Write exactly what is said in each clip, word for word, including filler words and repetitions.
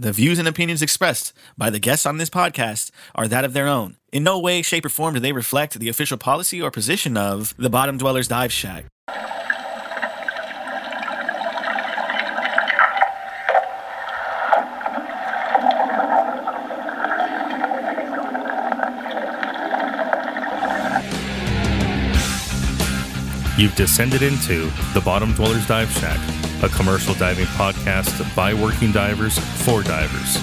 The views and opinions expressed by the guests on this podcast are that of their own. In no way, shape, or form do they reflect the official policy or position of the Bottom Dwellers Dive Shack. You've descended into the Bottom Dwellers Dive Shack, a commercial diving podcast by working divers for divers.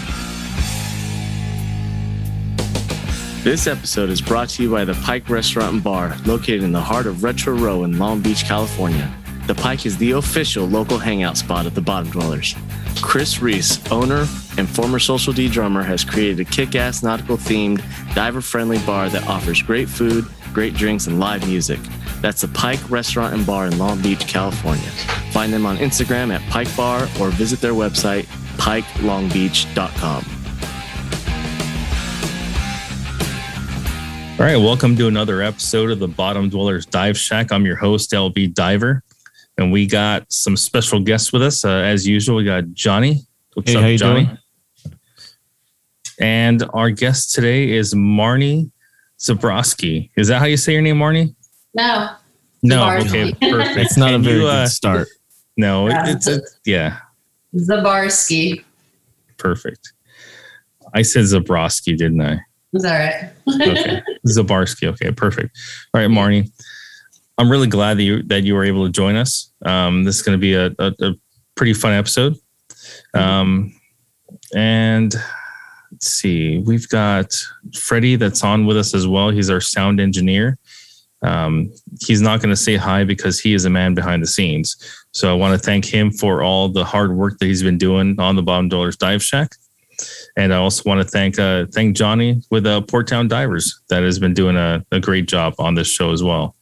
This episode is brought to you by the Pike Restaurant and Bar, located in the heart of Retro Row in Long Beach, California. The Pike is the official local hangout spot of the Bottom Dwellers. Chris Reese, owner and former Social D drummer, has created a kick-ass nautical-themed, diver-friendly bar that offers great food, great drinks, and live music. That's the Pike Restaurant and Bar in Long Beach, California. Find them on Instagram at Pike Bar or visit their website, pike long beach dot com. All right, welcome to another episode of the Bottom Dwellers Dive Shack. I'm your host, L B Diver, and we got some special guests with us. Uh, as usual, we got Johnny. What's hey, up, how you Johnny? Doing? And our guest today is Marni Zabarsky. Is that how you say your name, Marni? No. No, Zabarsky. Okay, perfect. It's not Can a very you, uh, good start. No, yeah. It, it's a, yeah. Zabarsky. Perfect. I said Zabarsky, didn't I? It's all right. Okay, Zabarsky. Okay, perfect. All right, Marni, I'm really glad that you that you were able to join us. Um, this is going to be a, a, a pretty fun episode. Um, and let's see, we've got Freddie that's on with us as well. He's our sound engineer. Um, he's not going to say hi because he is a man behind the scenes. So I want to thank him for all the hard work that he's been doing on the Bottom Dwellers Dive Shack. And I also want to thank uh, thank Johnny with uh, Port Town Divers that has been doing a, a great job on this show as well.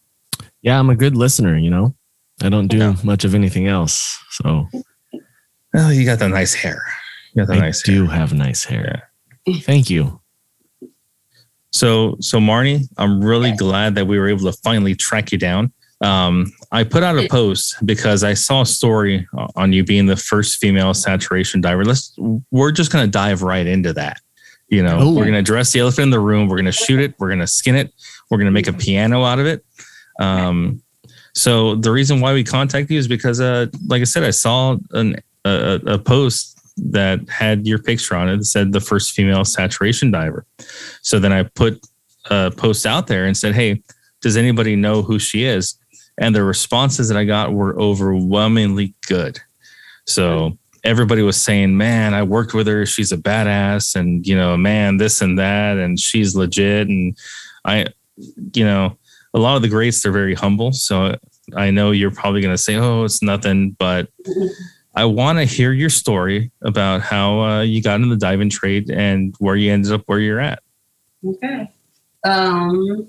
Yeah, I'm a good listener, you know. I don't do yeah. much of anything else. So, well, you got the nice hair. You got the I nice do hair. have nice hair. Yeah. Thank you. So, so Marni, I'm really yeah. glad that we were able to finally track you down. Um, I put out a post because I saw a story on you being the first female saturation diver. Let's, we're just going to dive right into that. You know, Ooh. We're going to address the elephant in the room. We're going to shoot it. We're going to skin it. We're going to make a piano out of it. Um, so the reason why we contacted you is because, uh, like I said, I saw an, a, a post that had your picture on it that said the first female saturation diver. So then I put a post out there and said, hey, does anybody know who she is? And the responses that I got were overwhelmingly good. So everybody was saying, man, I worked with her. She's a badass. And, you know, man, this and that. And she's legit. And I, you know, a lot of the greats, they're very humble. So I know you're probably going to say, oh, it's nothing. But I want to hear your story about how uh, you got into the diving trade and where you ended up where you're at. Okay. Um,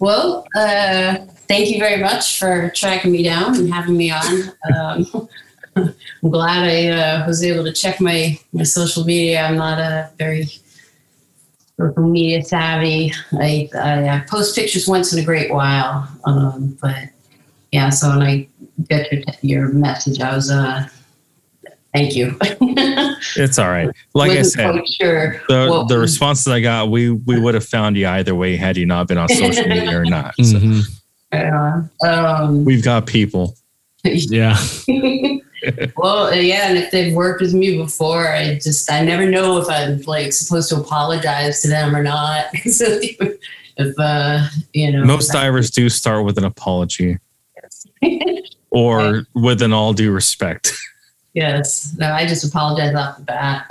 well, uh, thank you very much for tracking me down and having me on. Um, I'm glad I uh, was able to check my, my social media. I'm not a very social media savvy. I, I, I post pictures once in a great while. Um, but yeah, so when I got your, your message, I was, uh, thank you. It's all right. Like I said, sure the, well, the responses I got, we, we would have found you either way had you not been on social media or not. So. Mm-hmm. Yeah. Um, We've got people. Yeah. Well, yeah, and if they've worked with me before, I just I never know if I'm like supposed to apologize to them or not. So if uh, you know, most divers do start with an apology, yes. or right. with an all due respect. Yes. No, I just apologize off the bat.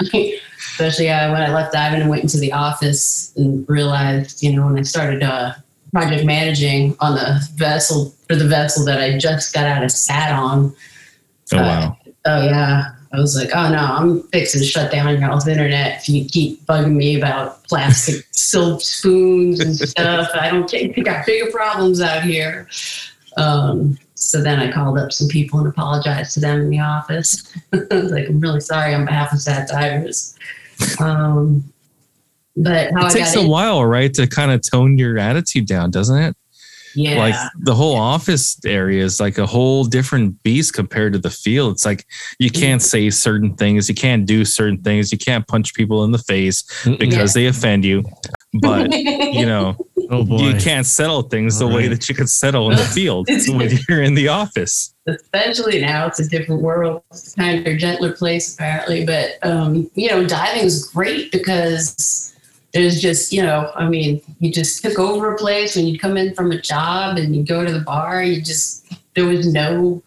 Especially uh, when I left diving and went into the office and realized, you know, when I started. Uh, project managing on the vessel for the vessel that I just got out of SAT on. Oh, wow. Uh, oh, yeah. I was like, oh, no, I'm fixing to shut down y'all's internet if you keep bugging me about plastic silk spoons and stuff. I don't think we got bigger problems out here. Um, so then I called up some people and apologized to them in the office. I was like, I'm really sorry on behalf of SAT divers. Um, But how it I takes a in, while, right, to kind of tone your attitude down, doesn't it? Yeah. Like the whole office area is like a whole different beast compared to the field. It's like you can't say certain things, you can't do certain things, you can't punch people in the face because yeah. they offend you. But you know, oh boy. You can't settle things All the right. way that you could settle in the field when you're in the office. Especially now, it's a different world. It's kind of a gentler place apparently. But um, you know, diving is great because there's just, you know, I mean, you just took over a place when you'd come in from a job and you go to the bar, you just, there was no,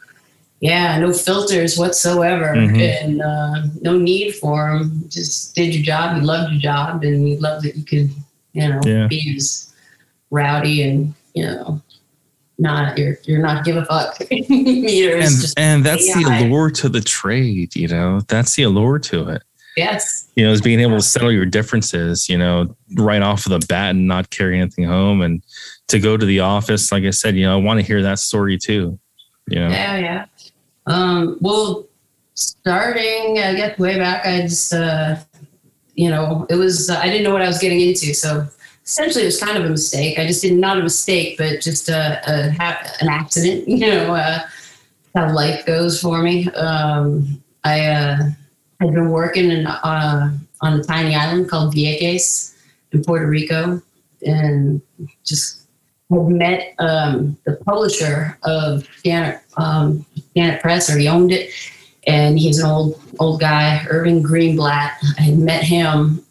yeah, no filters whatsoever mm-hmm. and uh, no need for them. Just did your job and loved your job and you loved that you could, you know, yeah. be as rowdy and, you know, not, you're, you're not give a fuck. and, and that's yeah, the allure I, to the trade, you know, that's the allure to it. Yes. You know, is being able to settle your differences, you know, right off of the bat and not carry anything home and to go to the office. Like I said, you know, I want to hear that story too. You know? Yeah. Yeah. Um, well, starting, I guess way back, I just, uh, you know, it was, uh, I didn't know what I was getting into. So essentially it was kind of a mistake. I just did not a mistake, but just a, a an accident, you know, uh, how life goes for me. Um, I, uh, I'd been working in, uh, on a tiny island called Vieques in Puerto Rico, and just had met um, the publisher of Gannett, um, Gannett Press, or he owned it, and he's an old old guy, Irving Greenblatt. I met him,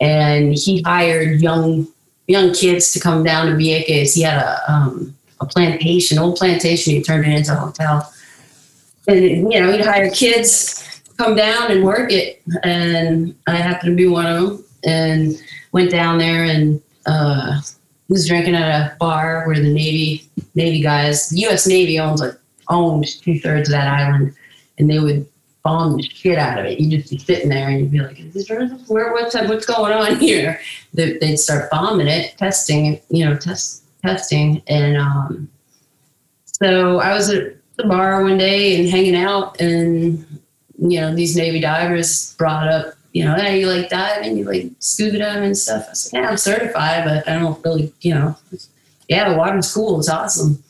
and he hired young young kids to come down to Vieques. He had a um, a plantation, old plantation. He turned it into a hotel, and you know he'd hire kids. Come down and work it, and I happened to be one of them, and went down there and uh, was drinking at a bar where the Navy Navy guys, the U S Navy owns like owned two thirds of that island, and they would bomb the shit out of it. You'd just be sitting there and you'd be like, "Is this where? What's what's going on here?" They, they'd start bombing it, testing, you know, test testing, and um, so I was at the bar one day and hanging out and. You know, these Navy divers brought up, you know, hey, you like diving, you like scuba diving and stuff. I was like, yeah, I'm certified, but I don't really, you know, yeah, the water's cool. It's awesome.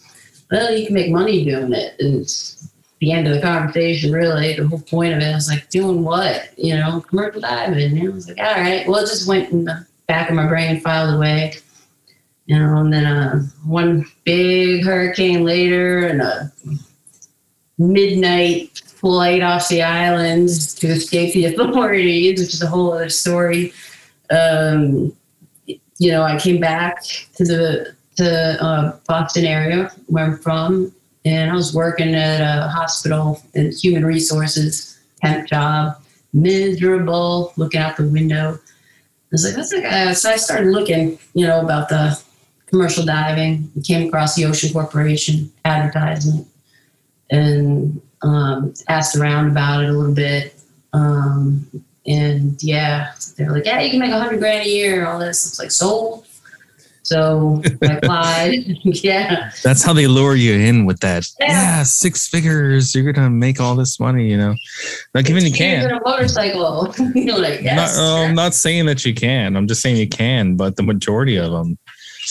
Well, you can make money doing it. And it's the end of the conversation, really, the whole point of it. I was like, doing what? You know, commercial diving. And I was like, all right. Well, it just went in the back of my brain, filed away. You know, and then uh, one big hurricane later and a midnight flight off the island to escape the authorities, which is a whole other story. Um, you know, I came back to the to, uh, Boston area where I'm from, and I was working at a hospital in human resources, temp job, miserable, looking out the window. I was like, that's like, uh, so I started looking, you know, about the commercial diving. I came across the Ocean Corporation advertisement and Um, asked around about it a little bit. Um, and yeah, they're like, yeah, you can make a hundred grand a year, all this. It's like sold. So I applied. yeah. That's how they lure you in with that. Yeah. yeah six figures. You're going to make all this money, you know, like even you can a motorcycle. You're like, yes. Not, oh, I'm not saying that you can, I'm just saying you can, but the majority of them,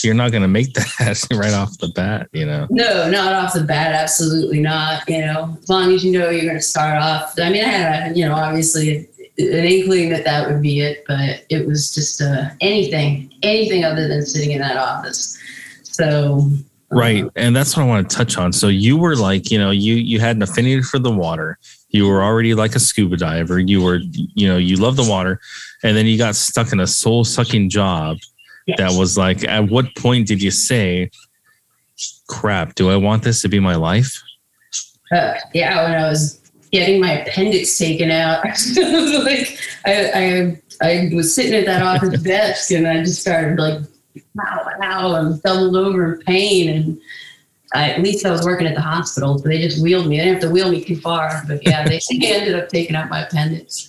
you're not going to make that right off the bat, you know? No, not off the bat. Absolutely not. You know, as long as you know you're going to start off. I mean, I had, a, you know, obviously an inkling that that would be it, but it was just uh, anything, anything other than sitting in that office. So. Right. Um, and that's what I want to touch on. So you were like, you know, you, you had an affinity for the water. You were already like a scuba diver. You were, you know, you love the water, and then you got stuck in a soul sucking job. Yes. That was like, at what point did you say, crap, do I want this to be my life? Uh, yeah, when I was getting my appendix taken out, like I, I I was sitting at that office desk and I just started like, wow, wow, and doubled over in pain. And I, at least I was working at the hospital, so they just wheeled me. They didn't have to wheel me too far, but yeah, they ended up taking out my appendix.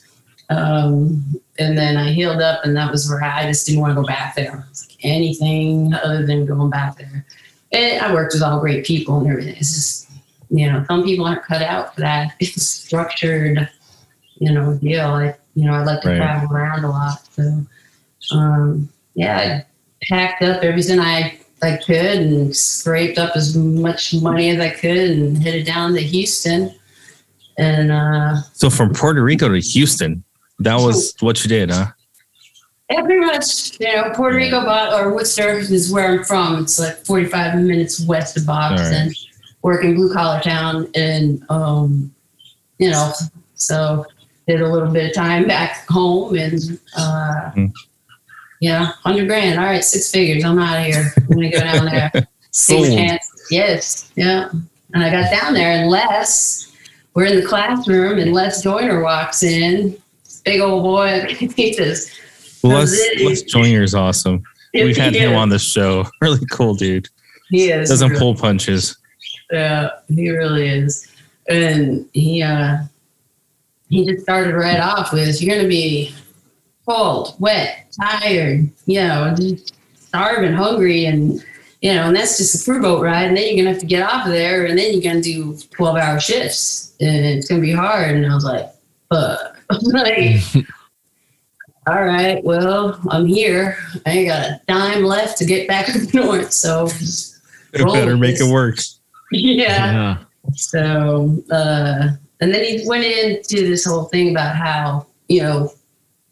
Um, and then I healed up, and that was where I just didn't want to go back there. I was like, anything other than going back there. And I worked with all great people and everything. It's just, you know, some people aren't cut out for that. It's structured, you know, deal. I, you know, I like to right. travel around a lot. So, um, yeah, I packed up everything I I could and scraped up as much money as I could and headed down to Houston. And uh, so from Puerto Rico to Houston, that was what you did, huh? Yeah, pretty much. You know, Puerto Rico or Worcester is where I'm from. It's like forty-five minutes west of Boston. Right. Work in blue collar town, and um, you know, so did a little bit of time back home, and uh, mm. yeah, hundred grand. All right, six figures. I'm out of here. I'm gonna go down there. Six chances. Yes, yeah. And I got down there, and Les, we're in the classroom, and Les Joyner walks in. Big old boy. He says, Les, Les Joyner is awesome. We've had him on the show. Really cool dude. He is. Doesn't really pull punches. Yeah, he really is. And he uh, he just started right off with, you're going to be cold, wet, tired, you know, just starving, hungry. And, you know, and that's just a crew boat ride. And then you're going to have to get off of there. And then you're going to do twelve-hour shifts. And it's going to be hard. And I was like, fuck. Like, all right, well, I'm here. I ain't got a dime left to get back up north. So better make it work. Yeah. yeah. So, uh, and then he went into this whole thing about how, you know,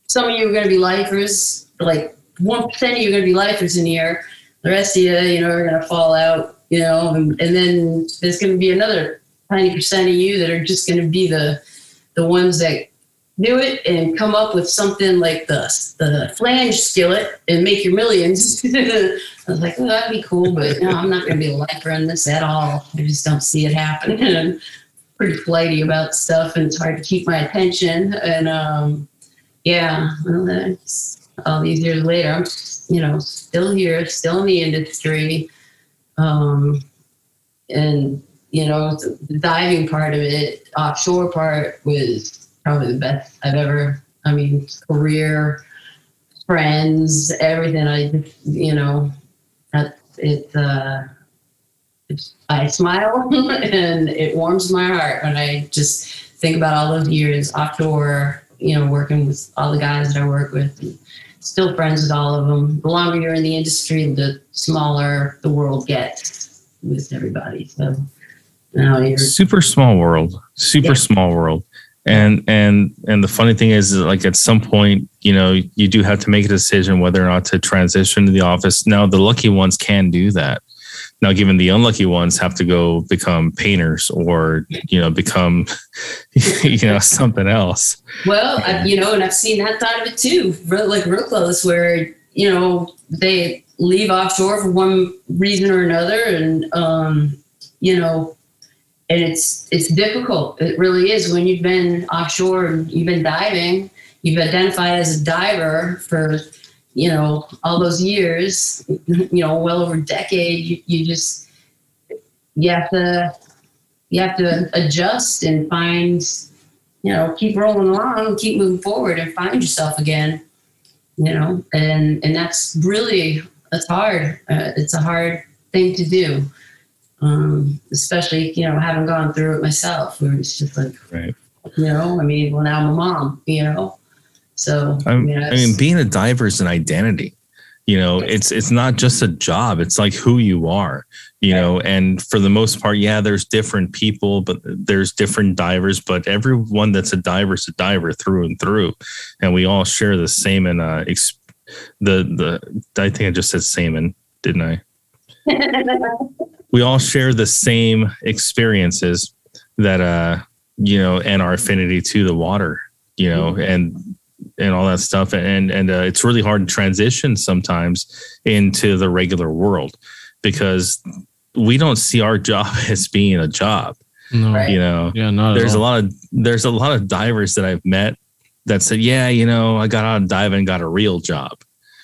some of you are going to be lifers, like one percent of you are going to be lifers in here. The rest of you, you know, are going to fall out, you know, and, and then there's going to be another ninety percent of you that are just going to be the, the ones that do it and come up with something like the, the flange skillet and make your millions. I was like, well, that'd be cool, but no, I'm not going to be a lifer in this at all. I just don't see it happening. And I'm pretty flighty about stuff, and it's hard to keep my attention. And um, yeah, well, all these years later, I'm, you know, still here, still in the industry. Um, and, you know, the diving part of it, offshore part was probably the best I've ever, I mean, career, friends, everything. I, you know, that it, uh, it's, I smile and it warms my heart when I just think about all those years offshore, you know, working with all the guys that I work with, and still friends with all of them. The longer you're in the industry, the smaller the world gets with everybody. So now you're super small world, super yeah. small world. And, and, and the funny thing is, is like at some point, you know, you do have to make a decision whether or not to transition to the office. Now the lucky ones can do that. Now, given the unlucky ones have to go become painters or, you know, become, you know, something else. Well, I've, you know, and I've seen that side of it too, like real close where, you know, they leave offshore for one reason or another. And, um, you know, And it's it's difficult. It really is. When you've been offshore and you've been diving, you've identified as a diver for, you know, all those years, you know, well over a decade. You, you just you have to you have to adjust and find, you know, keep rolling along, keep moving forward, and find yourself again. You know, and and that's really that's hard. Uh, it's a hard thing to do. Um, especially, you know, having gone through it myself, where it's just like, right. you know, I mean, well, now I'm a mom, you know, so. I'm, you know, I mean, being a diver is an identity, you know, it's, it's not just a job. It's like who you are, you right. know, and for the most part, yeah, there's different people, but there's different divers, but everyone that's a diver is a diver through and through. And we all share the same, and uh, exp- the, the, I think I just said salmon, didn't I? We all share the same experiences that, uh, you know, and our affinity to the water, you know, and, and all that stuff. And, and, uh, it's really hard to transition sometimes into the regular world because we don't see our job as being a job, no. right. you know, yeah, not there's a lot of, there's a lot of divers that I've met that said, yeah, you know, I got out of diving and got a real job.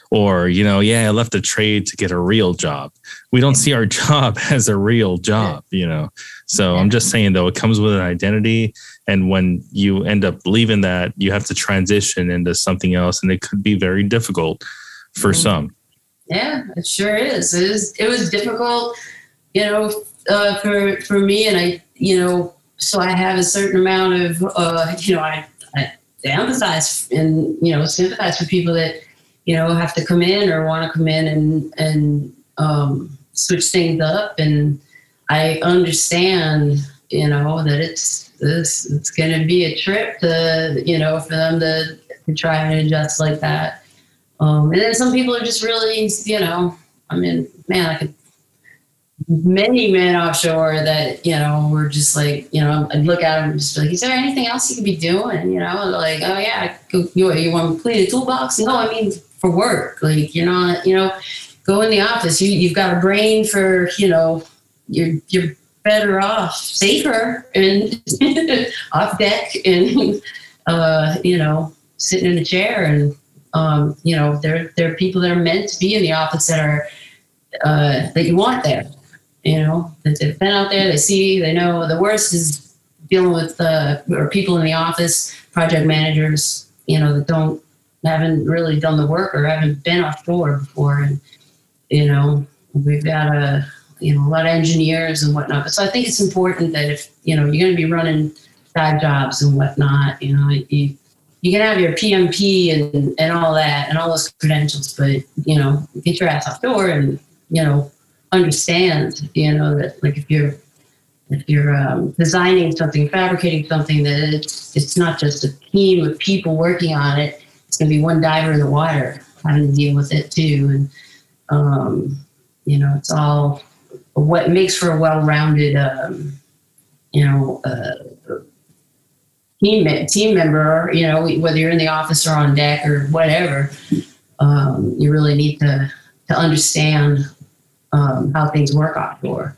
Or, you know, yeah, I left a trade to get a real job. We don't see our job as a real job, you know. So I'm just saying, though, it comes with an identity. And when you end up leaving that, you have to transition into something else. And it could be very difficult for some. Yeah, it sure is. It, is, it was difficult, you know, uh, for, for me. And I, you know, so I have a certain amount of, uh, you know, I, I empathize and, you know, sympathize for people that, you know, have to come in or want to come in and, and, um, switch things up. And I understand, you know, that it's this, it's going to be a trip to, you know, for them to, to try and adjust like that. Um, and then some people are just really, you know, I mean, man, I could, many men offshore that, you know, were just like, you know, I'd look at them and just be like, is there anything else you could be doing? You know, like, oh yeah, you, you want to clean a toolbox? No, I mean, for work, like, you're not, you know, go in the office. You, you've got a brain for, you know, you're, you're better off, safer and off deck and, uh, you know, sitting in a chair. And, um, you know, there, there are people that are meant to be in the office that are, uh, that you want there. You know, that they've been out there, they see, they know. The worst is dealing with uh, or people in the office, project managers, you know, that don't, haven't really done the work or haven't been offshore before. And, you know, we've got a, you know, a lot of engineers and whatnot. But so I think it's important that if, you know, you're going to be running side jobs and whatnot, you know, you, you can have your P M P and, and all that and all those credentials, but, you know, get your ass offshore and, you know, understand, you know, that like if you're if you're um, designing something, fabricating something, that it's it's not just a team of people working on it. It's going to be one diver in the water having to deal with it too, and um, you know, it's all what makes for a well-rounded, um, you know, uh, team team member. You know, whether you're in the office or on deck or whatever, um, you really need to to understand. Um, how things work offshore.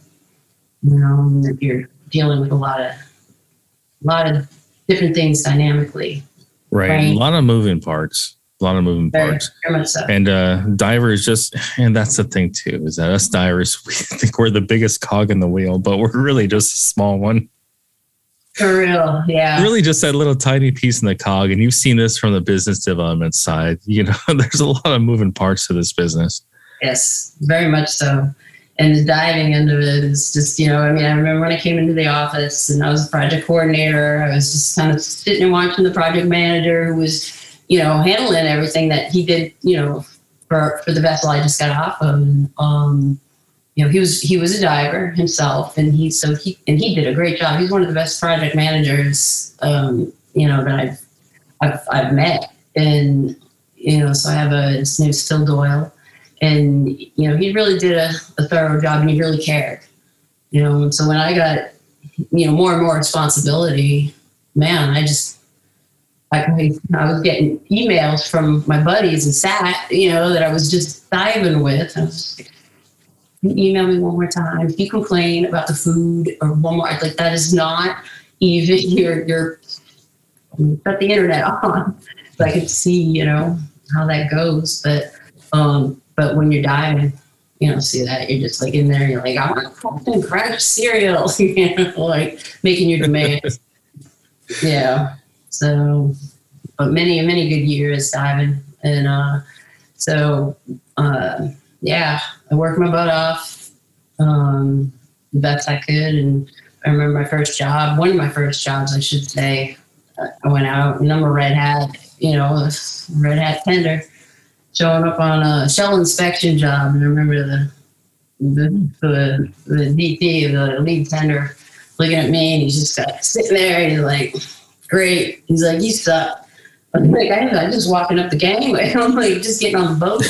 You know, if you're dealing with a lot of, a lot of different things dynamically. Right. right? A lot of moving parts, a lot of moving very, parts. Very much so. And uh, divers just, and that's the thing too, is that us divers, we think we're the biggest cog in the wheel, but we're really just a small one. For real. Yeah. Really just that little tiny piece in the cog. And you've seen this from the business development side. You know, there's a lot of moving parts to this business. Yes, very much so. And the diving end of it is just, you know, I mean, I remember when I came into the office and I was a project coordinator, I was just kind of sitting and watching the project manager who was, you know, handling everything that he did, you know, for, for the vessel I just got off of. And, um, you know, he was, he was a diver himself and he, so he, and he did a great job. He's one of the best project managers, um, you know, that I've, I've, I've met. And, you know, so I have a, his name's Phil Doyle. And, you know, he really did a, a thorough job and he really cared, you know. And so when I got, you know, more and more responsibility, man, I just, I, I was getting emails from my buddies and Sat, you know, that I was just diving with. I was just like, email me one more time. If you complain about the food or one more, like that is not even your, your, shut the internet on. So I could see, you know, how that goes. But, um, But when you're diving, you know, see that you're just like in there, you're like, I want fucking crash cereal, you know, like making your demands. Yeah. So, but many, many good years diving. And uh, so, uh, yeah, I worked my butt off um, the best I could. And I remember my first job, one of my first jobs, I should say, I went out, and I'm a red hat, you know, red hat tender. Showing up on a shell inspection job, and I remember the the the, the D P, the lead tender, looking at me, and he's just got sitting there. And he's like, "Great." He's like, "You suck." I'm like, "I'm, I'm just walking up the gangway. I'm like, just getting on the boat."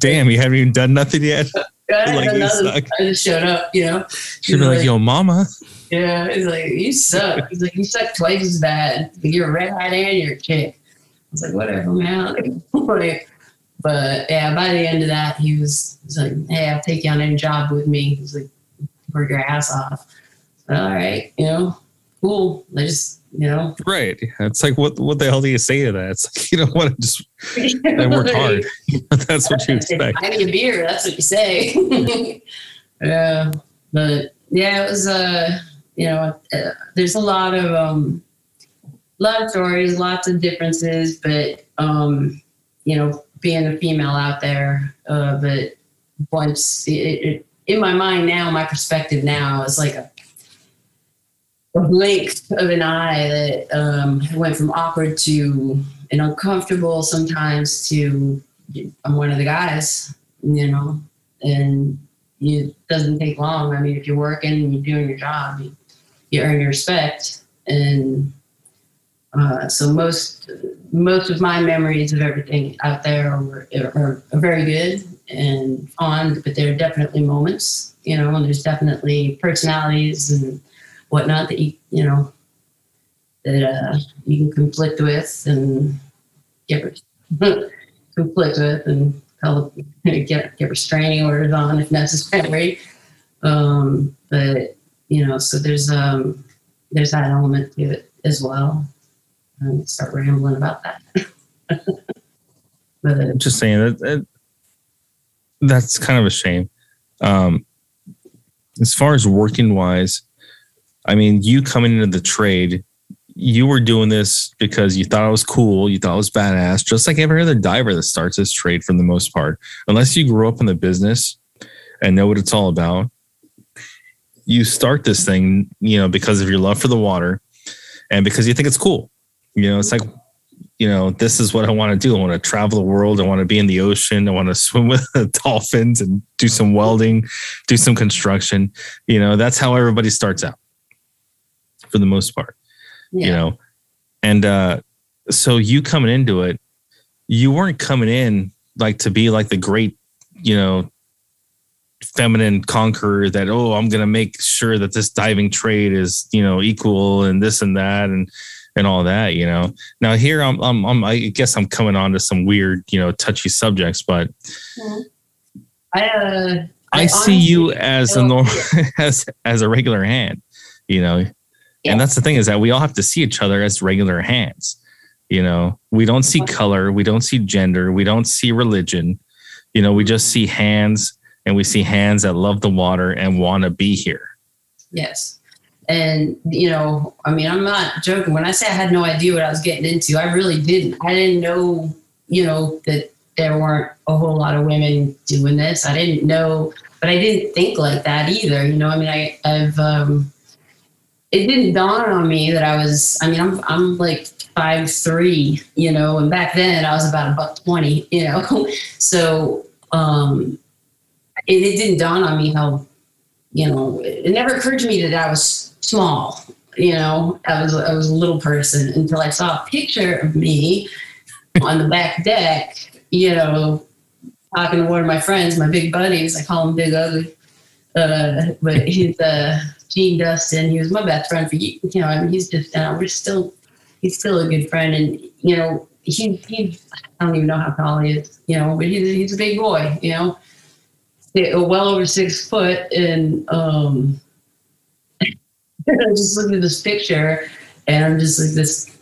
Damn, you haven't even done nothing yet. I, like, nothing. I just showed up, you know. Should be like, like, "Yo, mama." Yeah, he's like, "You suck." He's like, "You suck twice as bad. You're a red hat and you're a chick." I was like, "Whatever, man." Like, but yeah, by the end of that, he was, he was like, "Hey, I'll take you on any job with me." He was like, "Work your ass off." But, all right, you know, cool. I just, you know, right? It's like, what, what the hell do you say to that? It's like, you don't want to just. I worked hard. That's what you expect. I need a beer. That's what you say. Yeah, but yeah, it was uh, you know, uh, there's a lot of um, a lot of stories, lots of differences, but um, you know. Being a female out there, uh, but once it, it, in my mind now, my perspective now is like a, a blink of an eye that um, went from awkward to and uncomfortable sometimes to I'm one of the guys, you know, and it doesn't take long. I mean, if you're working and you're doing your job, you, you earn your respect. And uh, so most most of my memories of everything out there are, are, are very good and fond, but there are definitely moments, you know, and there's definitely personalities and whatnot that you, you know, that uh, you can conflict with and get conflict with and tell, get get restraining orders on if necessary. Um, but you know, so there's um there's that element to it as well. I'm gonna start rambling about that. But interesting. That, that, that's kind of a shame. Um, as far as working wise, I mean, you coming into the trade, you were doing this because you thought it was cool. You thought it was badass, just like every other diver that starts this trade for the most part. Unless you grew up in the business and know what it's all about, you start this thing, you know, because of your love for the water and because you think it's cool. You know, it's like, you know, this is what I want to do. I want to travel the world. I want to be in the ocean. I want to swim with the dolphins and do some welding, do some construction. You know, that's how everybody starts out for the most part. Yeah. You know, and uh, so you coming into it, you weren't coming in like to be like the great, you know, feminine conqueror that, oh, I'm going to make sure that this diving trade is, you know, equal and this and that and and all that, you know. Now here I'm, I'm, I'm I guess I'm coming on to some weird, you know, touchy subjects, but well, I, uh, I, I see you as a normal, as as a regular hand, you know. Yeah. And that's the thing, is that we all have to see each other as regular hands. You know, we don't see color. We don't see gender. We don't see religion. You know, we just see hands, and we see hands that love the water and want to be here. Yes. And, you know, I mean, I'm not joking. When I say I had no idea what I was getting into, I really didn't. I didn't know, you know, that there weren't a whole lot of women doing this. I didn't know, but I didn't think like that either. You know, I mean, I, I've, um, it didn't dawn on me that I was, I mean, I'm I'm like five three, you know, and back then I was about a buck twenty, you know. So um, it, it didn't dawn on me how, you know, it never occurred to me that I was small, you know. I was, I was a little person until I saw a picture of me on the back deck, you know, talking to one of my friends, my big buddies. I call him Big Ugly, uh, but he's uh Gene Dustin. He was my best friend for you know. I mean, he's just now. We're still, he's still a good friend, and you know, he he. I don't even know how tall he is, you know, but he's he's a big boy, you know, well over six foot. And um, I just looked at this picture, and I'm just like this.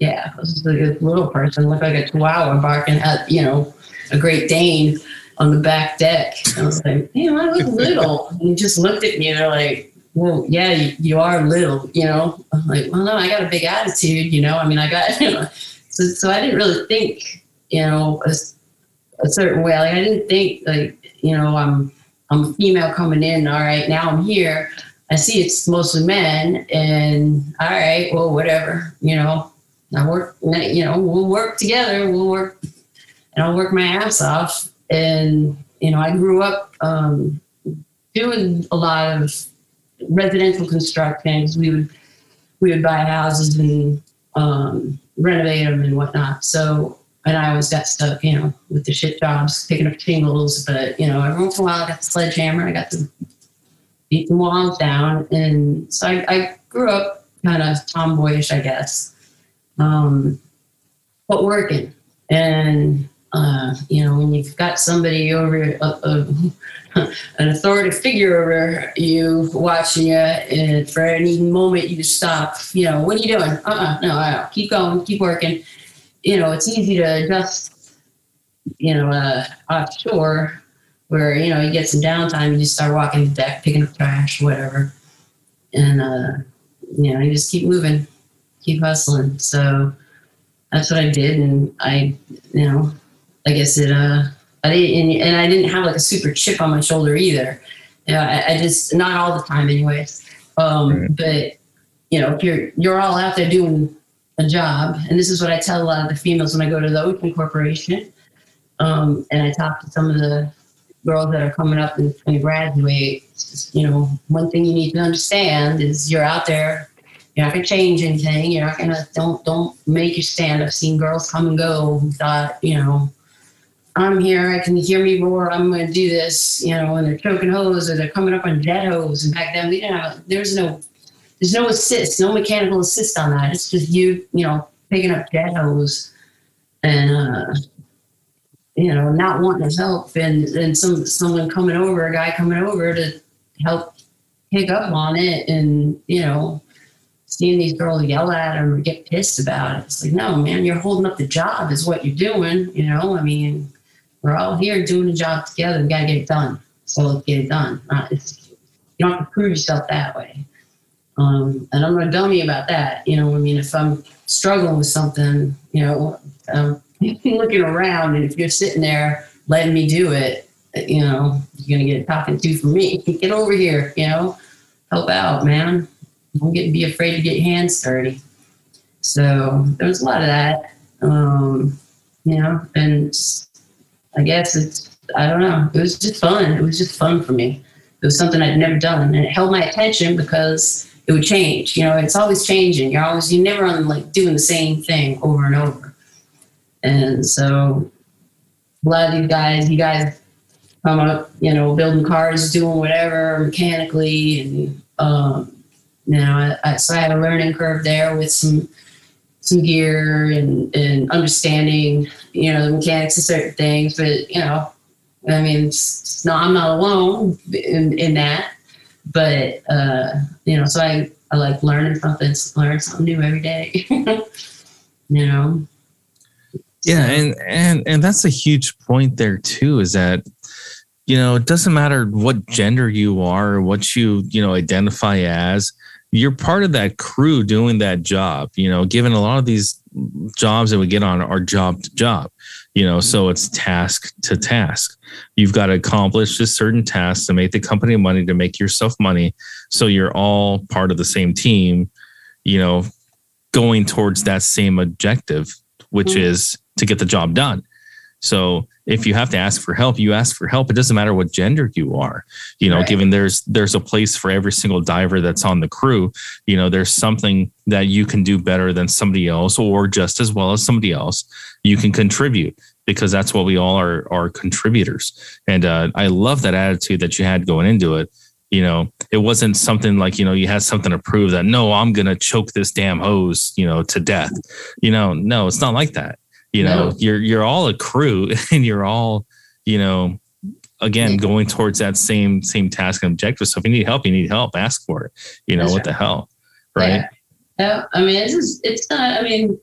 Yeah, this is a little person. Looked like a chihuahua barking at, you know, a Great Dane on the back deck. And I was like, damn, I look little. And he just looked at me, and they're like, well, yeah, you, you are little, you know. I'm like, well, no, I got a big attitude, you know. I mean, I got, you know, so, so I didn't really think, you know, a, a certain way. Like, I didn't think, like, you know, I'm I'm a female coming in. All right, now I'm here. I see it's mostly men, and all right, well, whatever, you know. I work, you know, we'll work together. We'll work, and I'll work my ass off. And you know, I grew up um, doing a lot of residential construction. We would we would buy houses and um, renovate them and whatnot. So, and I always got stuck, you know, with the shit jobs, picking up shingles. But you know, every once in a while, I got the sledgehammer. I got to beat the walls down, and so I, I grew up kind of tomboyish, I guess, um, but working. And uh, you know, when you've got somebody over. Uh, uh, an authoritative figure over you, watching you, and for any moment you just stop, you know, what are you doing? Uh-uh, no, uh, keep going, keep working. You know, it's easy to adjust, you know, uh, offshore where, you know, you get some downtime, you just start walking the deck, picking up trash, whatever. And, uh, you know, you just keep moving, keep hustling. So that's what I did. And I, you know, I guess it, uh, I didn't, and I didn't have like a super chip on my shoulder either. You know, I, I just, not all the time anyways. Um, right. But, you know, if you're, you're all out there doing a job. And this is what I tell a lot of the females when I go to the Ocean Corporation. Um, and I talk to some of the girls that are coming up and, and graduate, just, you know, one thing you need to understand is you're out there. You're not going to change anything. You're not going to, don't, don't make your stand. I've seen girls come and go who thought, you know, I'm here, I can hear me roar, I'm going to do this, you know, and they're choking hose or they're coming up on dead hose. And back then we didn't have, there's no, there's no assist, no mechanical assist on that. It's just you, you know, picking up dead hose and, uh, you know, not wanting to help. And then some, someone coming over, a guy coming over to help pick up on it and, you know, seeing these girls yell at them or get pissed about it. It's like, no, man, you're holding up the job is what you're doing. You know, I mean, we're all here doing a job together. We got to get it done. So let's get it done. Uh, it's, you don't have to prove yourself that way. Um, and I'm no dummy about that. You know, I mean, if I'm struggling with something, you know, I'm looking around, and if you're sitting there letting me do it, you know, you're going to get a talking to from me. Get over here, you know, help out, man. Don't get be afraid to get hands dirty. So there was a lot of that, um, you know, and I guess it's, I don't know. It was just fun. It was just fun for me. It was something I'd never done, and it held my attention because it would change. You know, it's always changing. You're always, you're never on like doing the same thing over and over. And so a lot of you guys, you guys come up, you know, building cars, doing whatever mechanically, and, um, you know, I, I, so I had a learning curve there with some some gear and, and understanding, you know, the mechanics of certain things. But, you know, I mean, it's, it's not, I'm not alone in, in that. But, uh, you know, so I, I like learning something, learn something new every day, you know. Yeah, and, and, and that's a huge point there, too, is that, you know, it doesn't matter what gender you are or what you, you know, identify as. You're part of that crew doing that job, you know, given a lot of these jobs that we get on are job to job, you know, so it's task to task. You've got to accomplish a certain task to make the company money, to make yourself money. So you're all part of the same team, you know, going towards that same objective, which mm-hmm. is to get the job done. So if you have to ask for help, you ask for help. It doesn't matter what gender you are, you know, right. Given there's there's a place for every single diver that's on the crew. You know, there's something that you can do better than somebody else or just as well as somebody else. You can contribute because that's what we all are, are contributors. And uh, I love that attitude that you had going into it. You know, it wasn't something like, you know, you had something to prove that, no, I'm going to choke this damn hose, you know, to death. You know, no, it's not like that. You know, no. you're you're all a crew, and you're all, you know, again, going towards that same same task and objective. So if you need help, you need help. Ask for it. You know, that's what right. the hell, right? Yeah. I mean, it's just, it's not. I mean,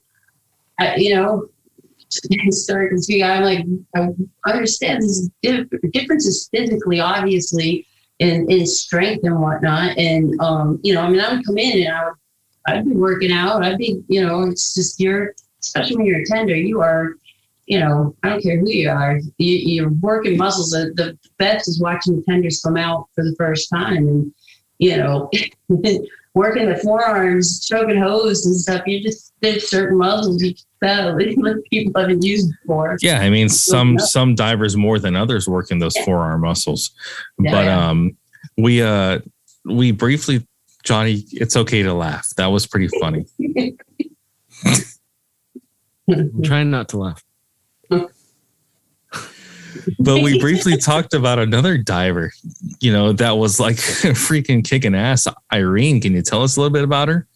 I, you know, historically speaking, I'm like, I understand these differences physically, obviously, in in strength and whatnot. And um, you know, I mean, I would come in and I would, I'd be working out. I'd be, you know, it's just you're. Especially when you're a tender, you are, you know, I don't care who you are, you, you're working muscles. The, the best is watching the tenders come out for the first time. And, you know, working the forearms, choking hose and stuff, you just, there's certain muscles you that people haven't used before. Yeah, I mean, some some divers more than others working those yeah. forearm muscles. Yeah, but yeah. um, we uh, we briefly, Johnny, it's okay to laugh. That was pretty funny. I'm trying not to laugh. But we briefly talked about another diver, you know, that was like freaking kicking ass. Irene, can you tell us a little bit about her?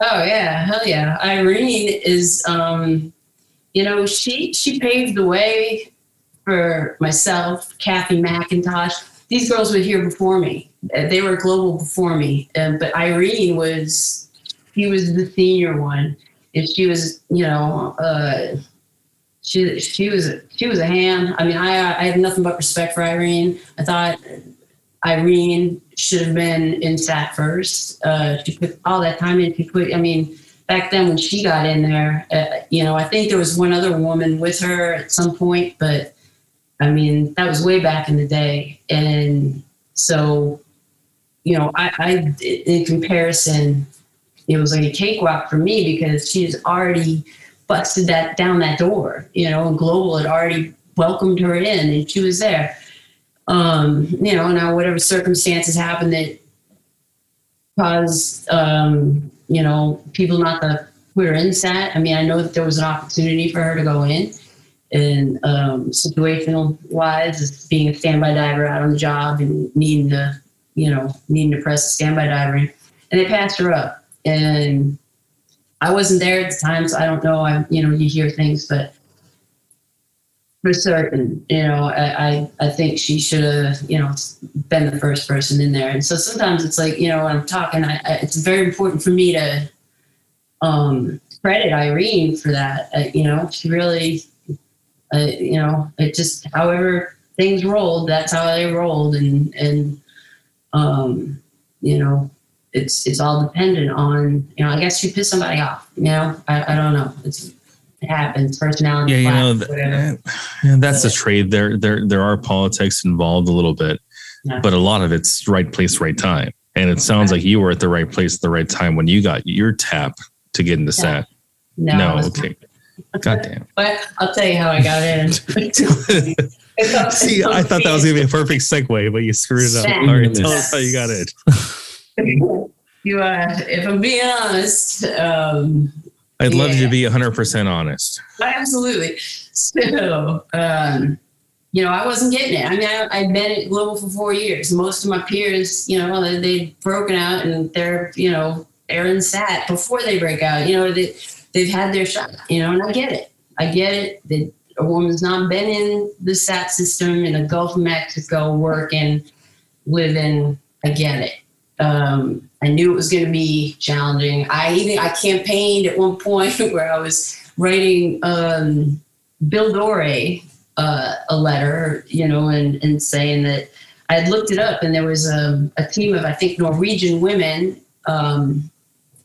Oh, yeah. Hell yeah. Irene is, um, you know, she she paved the way for myself, Kathy McIntosh. These girls were here before me. They were Global before me. Uh, but Irene was, he was the senior one. If she was, you know, uh, she she was she was a ham. I mean, I I have nothing but respect for Irene. I thought Irene should have been in Sat first. Uh, she put all that time in. She put. I mean, back then when she got in there, uh, you know, I think there was one other woman with her at some point, but I mean, that was way back in the day. And so, you know, I, I in comparison. It was like a cakewalk for me because she's already busted that down that door, you know, and Global had already welcomed her in and she was there. um, you know, now whatever circumstances happen that caused, um, you know, people not to put her in SAT. I mean, I know that there was an opportunity for her to go in, and um, situational wise, being a standby diver out on the job and needing to, you know, needing to press a standby diver in. And they passed her up. And I wasn't there at the time, so I don't know. I, you know, you hear things, but for certain, you know, I, I, I think she should have, you know, been the first person in there. And so sometimes it's like, you know, when I'm talking, I, I, it's very important for me to um, credit Irene for that. Uh, you know, she really, uh, you know, it just, however things rolled, that's how they rolled. And, and um, you know, It's it's all dependent on, you know, I guess she pissed somebody off, you know, I, I don't know. It's, it happens, personality. Yeah, you know, th- whatever. That's a trade. There, there, there are politics involved a little bit, yeah. But a lot of it's right place, right time. And it sounds right. Like you were at the right place at the right time when you got your tap to get into yeah. SAT. No, no okay. Not. Goddamn. But I'll tell you how I got in. See, I thought that was going to be a perfect segue, but you screwed it up. All right, tell us how you got in. You, uh, if I'm being honest, um, I'd love yeah. you to be one hundred percent honest. Absolutely. So, um, you know, I wasn't getting it. I mean, I, I'd been at Global for four years. Most of my peers, you know, they, they'd broken out and they're, you know, Aaron sat before they break out. You know, they, they've had their shot, you know, and I get it. I get it. That a woman's not been in the SAT system in the Gulf of Mexico, working, living. I get it. Um, I knew it was going to be challenging. I even, I campaigned at one point where I was writing, um, Bill Doré, uh, a letter, you know, and, and saying that I had looked it up, and there was a, a team of, I think, Norwegian women, um,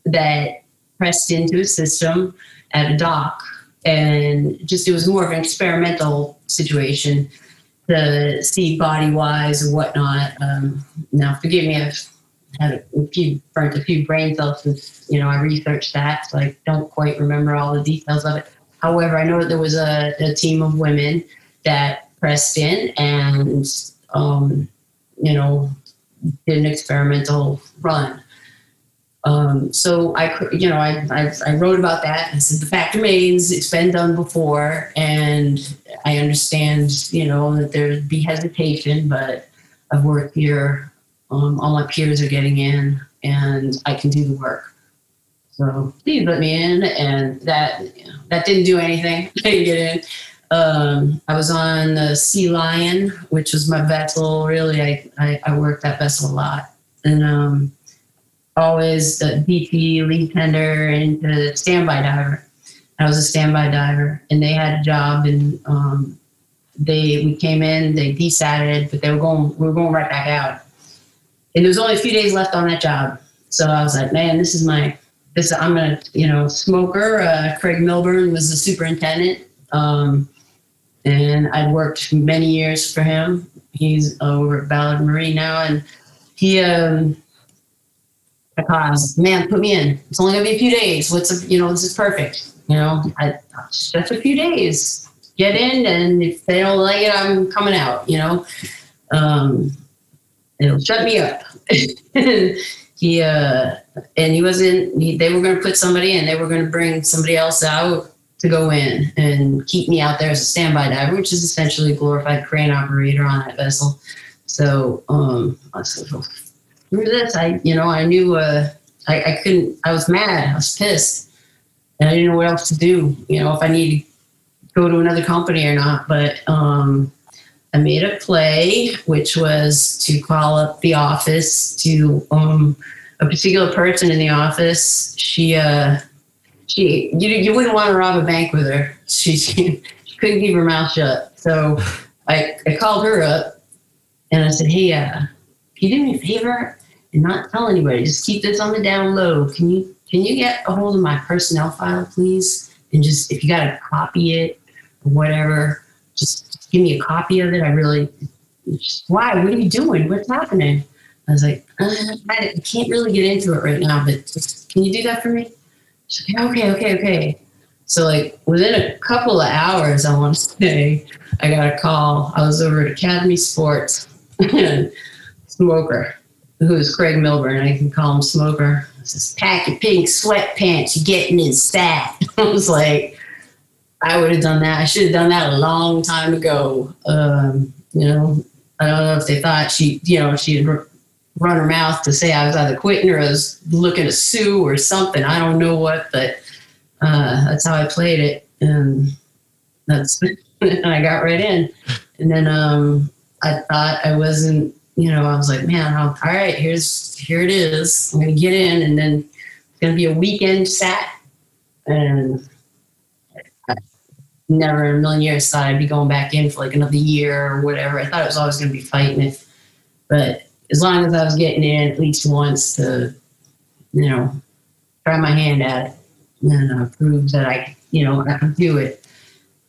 that pressed into a system at a dock, and just, it was more of an experimental situation to see body wise and whatnot. Um, now forgive me if had a few, burnt a few brain cells since, you know, I researched that, so I don't quite remember all the details of it. However, I know that there was a, a team of women that pressed in and, um, you know, did an experimental run. Um, so I, you know, I, I, I wrote about that. I said, the fact remains, it's been done before, and I understand, you know, that there'd be hesitation, but I've worked here. Um, all my peers are getting in, and I can do the work. So please let me in, and that you know, that didn't do anything. I didn't get in. Um, I was on the Sea Lion, which was my vessel. Really, I, I, I worked that vessel a lot, and um, always the D P, lead tender, and the standby diver. I was a standby diver, and they had a job, and um, they we came in, they desatted, but they were going we were going right back out. And there was only a few days left on that job. So I was like, man, this is my, this, I'm going to, you know, smoker. Uh, Craig Milburn was the superintendent. Um, and I'd worked many years for him. He's over at Ballard Marie now. And he, um, I was like, man, put me in. It's only going to be a few days. What's, a, you know, this is perfect. You know, I, just a few days. Get in, and if they don't like it, I'm coming out, you know. Um It'll shut me up. and he uh, and he wasn't. He, they were going to put somebody in. They were going to bring somebody else out to go in and keep me out there as a standby diver, which is essentially a glorified crane operator on that vessel. So um, I said, well, "Through this, I you know I knew uh, I, I couldn't. I was mad. I was pissed, and I didn't know what else to do. You know, if I needed to go to another company or not, but." Um, I made a play, which was to call up the office to um, a particular person in the office. She, uh, she, you, you wouldn't want to rob a bank with her. She, she couldn't keep her mouth shut. So I, I called her up, and I said, "Hey, uh, can you do me a favor and not tell anybody? Just keep this on the down low. Can you can you get a hold of my personnel file, please? And just if you got to copy it or whatever, just." Give me a copy of it. I really, why? What are you doing? What's happening? I was like, uh, I can't really get into it right now, but just, can you do that for me? She's like, okay, okay, okay. So like within a couple of hours, I want to say, I got a call. I was over at Academy Sports and Smoker, who is Craig Milburn. I can call him Smoker. He says, pack your pink sweatpants, you're getting in stat. I was like, I would have done that. I should have done that a long time ago. Um, you know, I don't know if they thought she, you know, she had run her mouth to say I was either quitting or I was looking to sue or something. I don't know what, but uh, that's how I played it. And that's, and I got right in. And then um, I thought I wasn't, you know, I was like, man, I'll, all right, here's, here it is. I'm going to get in. And then it's going to be a weekend sat. And I never in a million years thought I'd be going back in for like another year or whatever. I thought it was always going to be fighting it. But as long as I was getting in at least once to, you know, try my hand at it and uh, prove that I, you know, I could do it.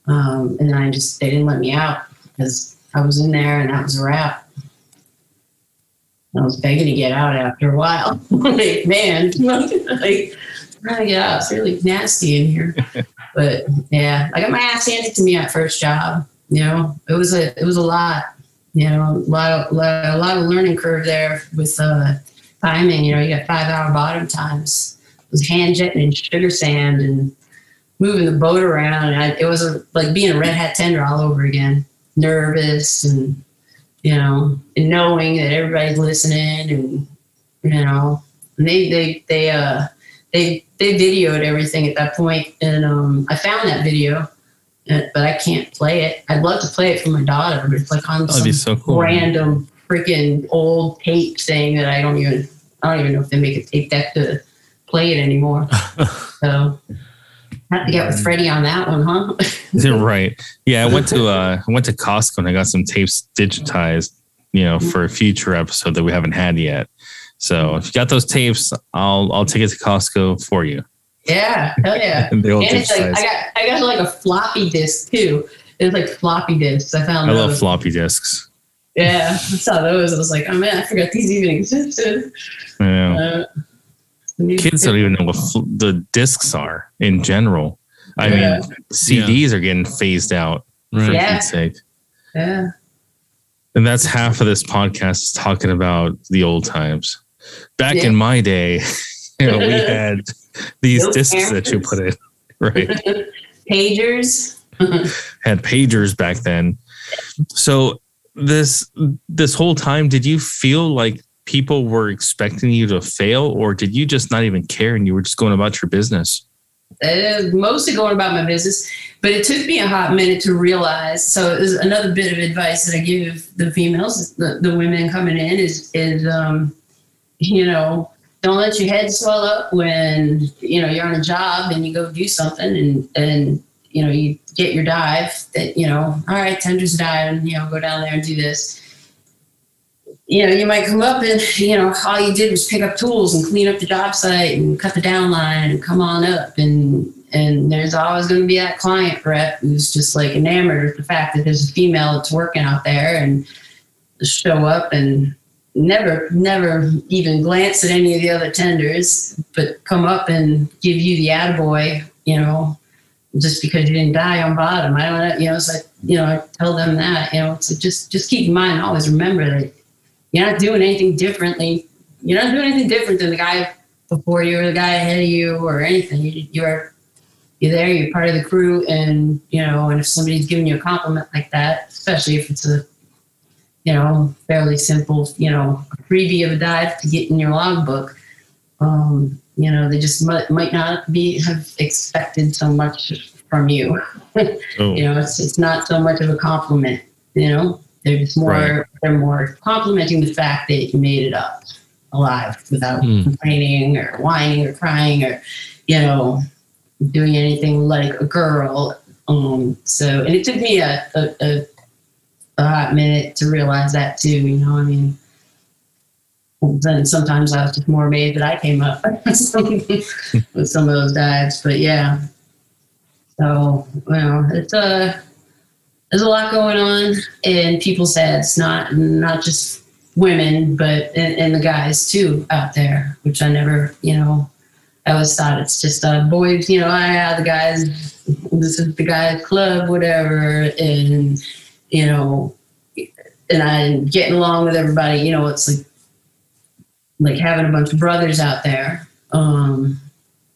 Um, and then I just, they didn't let me out because I was in there and that was a wrap. I was begging to get out after a while. Like, man, like, yeah, it's really nasty in here. But yeah, I got my ass handed to me at first job. You know, it was a, it was a lot. You know, a lot of, a lot of learning curve there with uh, timing. You know, you got five hour bottom times. It was hand jetting and sugar sand and moving the boat around. And I, it was a, like being a red hat tender all over again. Nervous and, you know, and knowing that everybody's listening and, you know, and they, they, they, uh, they, they videoed everything at that point. And, um, I found that video, but I can't play it. I'd love to play it for my daughter, but it's like on some so cool, random freaking old tape thing that I don't even, I don't even know if they make a tape deck to play it anymore. So I have to get with Freddie on that one, huh? You're right. Yeah, I went to uh, I went to Costco and I got some tapes digitized, you know, for a future episode that we haven't had yet. So if you got those tapes, I'll I'll take it to Costco for you. Yeah, hell yeah. And it's like I got I got like a floppy disk too. It's like floppy disks. I found I those. love floppy disks. Yeah, I saw those. I was like, oh man, I forgot these even existed. Yeah. Uh, Kids don't even know what fl- the discs are in general. I yeah. mean, C Ds yeah. are getting phased out, right. for yeah. God's sake. Yeah. And that's half of this podcast is talking about the old times. Back yeah. in my day, you know, we had these no discs cameras. that you put in, right? Pagers. Had pagers back then. So this this whole time, did you feel like people were expecting you to fail, or did you just not even care and you were just going about your business? Uh, mostly going about my business, but it took me a hot minute to realize. So it was another bit of advice that I give the females, the, the women coming in is, is um, you know, don't let your head swell up when, you know, you're on a job and you go do something and, and you know, you get your dive that, you know, all right, tender's diving, you know, go down there and do this. You know, you might come up and, you know, all you did was pick up tools and clean up the job site and cut the down line and come on up. And and there's always going to be that client rep who's just like enamored with the fact that there's a female that's working out there and show up and never, never even glance at any of the other tenders, but come up and give you the attaboy, you know, just because you didn't die on bottom. I don't know, you know, so I, you know, I tell them that, you know, so just, just keep in mind, always remember that you're not doing anything differently. You're not doing anything different than the guy before you or the guy ahead of you or anything. You, you're you're there. You're part of the crew, and you know. And if somebody's giving you a compliment like that, especially if it's a you know fairly simple you know preview of a dive to get in your logbook, um, you know they just might, might not be have expected so much from you. Oh. You know, it's it's not so much of a compliment. You know. They're just more, right. they're more complimenting the fact that you made it up alive without mm. complaining or whining or crying or, you know, doing anything like a girl. Um, so, and it took me a, a, a, a hot minute to realize that too, you know, I mean, then sometimes I was just more amazed that I came up with some of those dives, but yeah. So, well, it's a, uh, there's a lot going on in people's heads, not not just women, but and, and the guys too out there, which I never, you know, I always thought it's just uh, boys, you know, I the guys, this is the guys' club, whatever, and, you know, and I'm getting along with everybody, you know, it's like, like having a bunch of brothers out there. Um,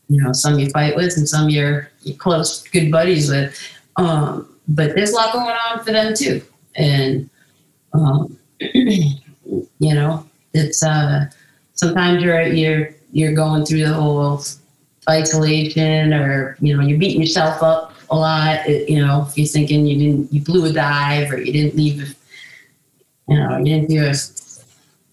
you know, some you fight with and some you're, you're close, good buddies with. Um, but there's a lot going on for them too. And, um, you know, it's, uh, sometimes you're, you're, you're going through the whole isolation or, you know, you're beating yourself up a lot. It, you know, if you're thinking you didn't, you blew a dive or you didn't leave, you know, you didn't do a,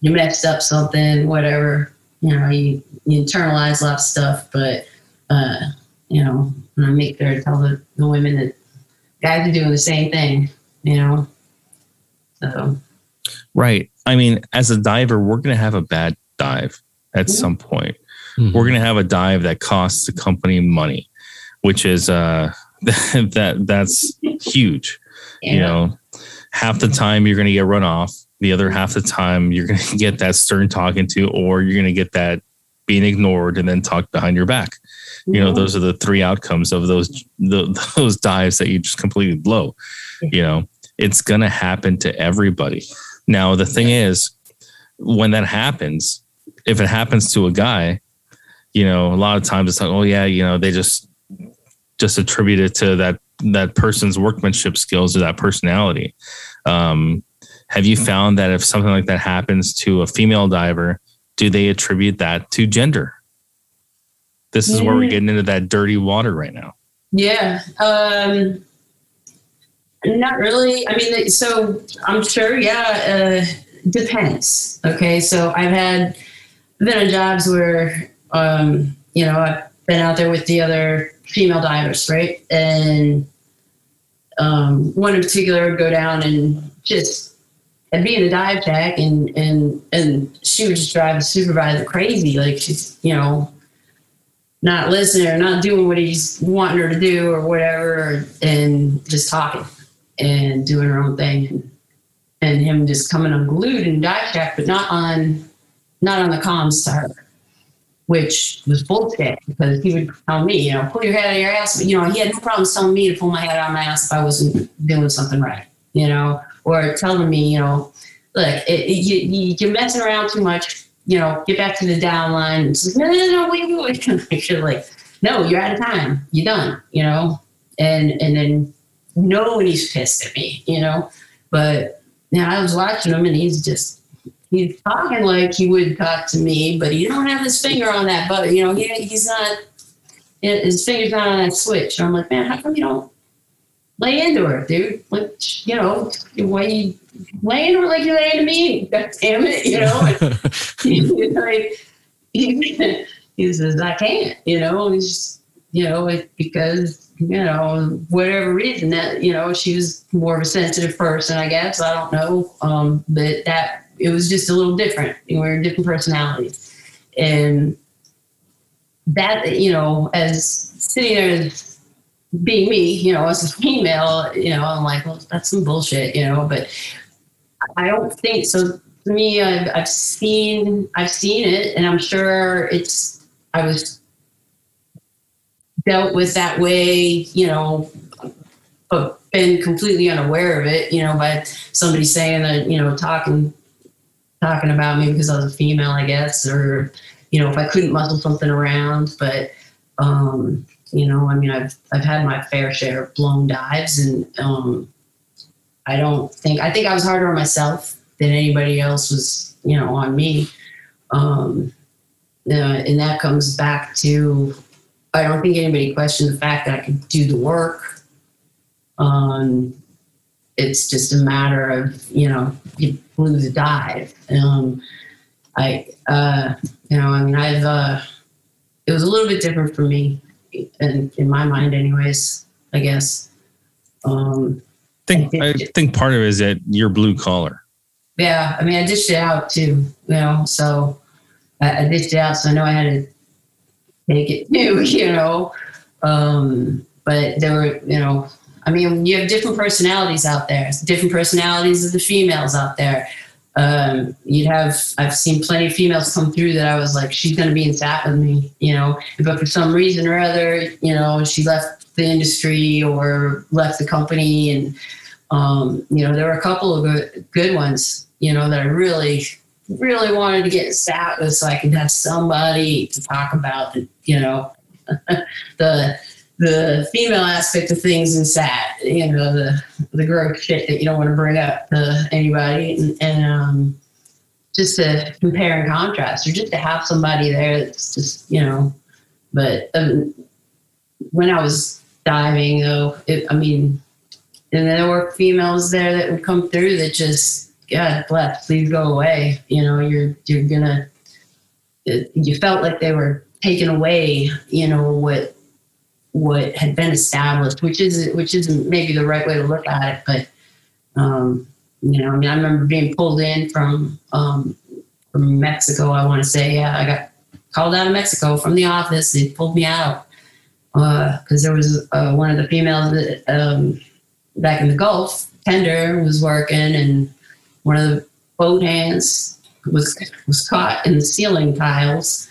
you messed up something, whatever, you know, you, you internalize a lot of stuff, but, uh, you know, and I make sure to tell the, the women that guys are doing the same thing, you know? So. Right. I mean, as a diver, we're going to have a bad dive at mm-hmm. some point. Mm-hmm. We're going to have a dive that costs the company money, which is, uh, that, that that's huge. Yeah. You know, half the time you're going to get run off. The other half the time, you're going to get that stern talking to, or you're going to get that being ignored and then talked behind your back. You yeah. know, those are the three outcomes of those the, those dives that you just completely blow. You know, it's going to happen to everybody. Now, the thing is, when that happens, if it happens to a guy, you know, a lot of times it's like, oh, yeah, you know, they just just attribute it to that that person's workmanship skills or that personality. Um Have you found that if something like that happens to a female diver, do they attribute that to gender? This yeah. is where we're getting into that dirty water right now. Yeah. Um, not really. I mean, so I'm sure, yeah, uh, depends. Okay. So I've had, I've been on jobs where, um, you know, I've been out there with the other female divers, right? And um, one in particular would go down and just, I'd be in a dive tech and, and, and she would just drive the supervisor crazy. Like she's, you know, not listening or not doing what he's wanting her to do or whatever. And just talking and doing her own thing. And, and him just coming unglued in dive tech, but not on, not on the comms to her, which was bullshit because he would tell me, you know, pull your head out of your ass. But, you know, he had no problems telling me to pull my head out of my ass if I wasn't doing something right, you know? Or telling me, you know, look, it, it, you, you, you're messing around too much, you know, get back to the downline. And it's like, no, no, no, wait, wait, wait. You're like, no, you're out of time. You're done, you know. And and then nobody's pissed at me, you know. But now I was watching him and he's just, he's talking like he would talk to me, but he don't have his finger on that button. You know, he he's not, his finger's not on that switch. And I'm like, man, how come you don't lay into her, dude? Like, you know, why you lay into her like you lay into me? God damn it, you know? Like, he, he says, I can't, you know? He's just, you know, it, because, you know, whatever reason that, you know, she was more of a sensitive person, I guess. I don't know. Um, but that, it was just a little different. You know, we were different personalities. And that, you know, as sitting there as, being me, you know, as a female, you know, I'm like, well, that's some bullshit, you know, but I don't think so. To me, I've, I've seen, I've seen it, and I'm sure it's, I was dealt with that way, you know, but been completely unaware of it, you know, by somebody saying that, you know, talking, talking about me because I was a female, I guess, or, you know, if I couldn't muscle something around, but, um, you know, I mean, I've, I've had my fair share of blown dives and, um, I don't think, I think I was harder on myself than anybody else was, you know, on me. Um, uh, and that comes back to, I don't think anybody questioned the fact that I could do the work. Um, it's just a matter of, you know, you blew the dive. Um, I, uh, you know, I mean, I've, uh, it was a little bit different for me. In, in my mind anyways, I guess. Um, think, I, I think part of it is that you're blue collar. Yeah. I mean, I dished it out too, you know, so I, I dished it out. So I know I had to make it new, you know, um, but there were, you know, I mean, you have different personalities out there, different personalities of the females out there. Um, you'd have, I've seen plenty of females come through that I was like, she's going to be in Sat with me, you know, but for some reason or other, you know, she left the industry or left the company. And, um, you know, there were a couple of good, good ones, you know, that I really, really wanted to get in Sat with so I could have somebody to talk about, the, you know, the, the female aspect of things in Sat, you know, the, the gross shit that you don't want to bring up to anybody. And, and um, just to compare and contrast, or just to have somebody there that's just, you know, but um, when I was diving though, it, I mean, and there were females there that would come through that just, God bless, please go away. You know, you're, you're gonna, it, you felt like they were taken away, you know, what, what had been established, which isn't, which isn't maybe the right way to look at it. But, um, you know, I mean, I remember being pulled in from, um, from Mexico, I want to say, yeah, I got called out of Mexico from the office. They pulled me out, uh, cause there was, uh, one of the females that, um, back in the Gulf, tender was working, and one of the boat hands was, was caught in the ceiling tiles,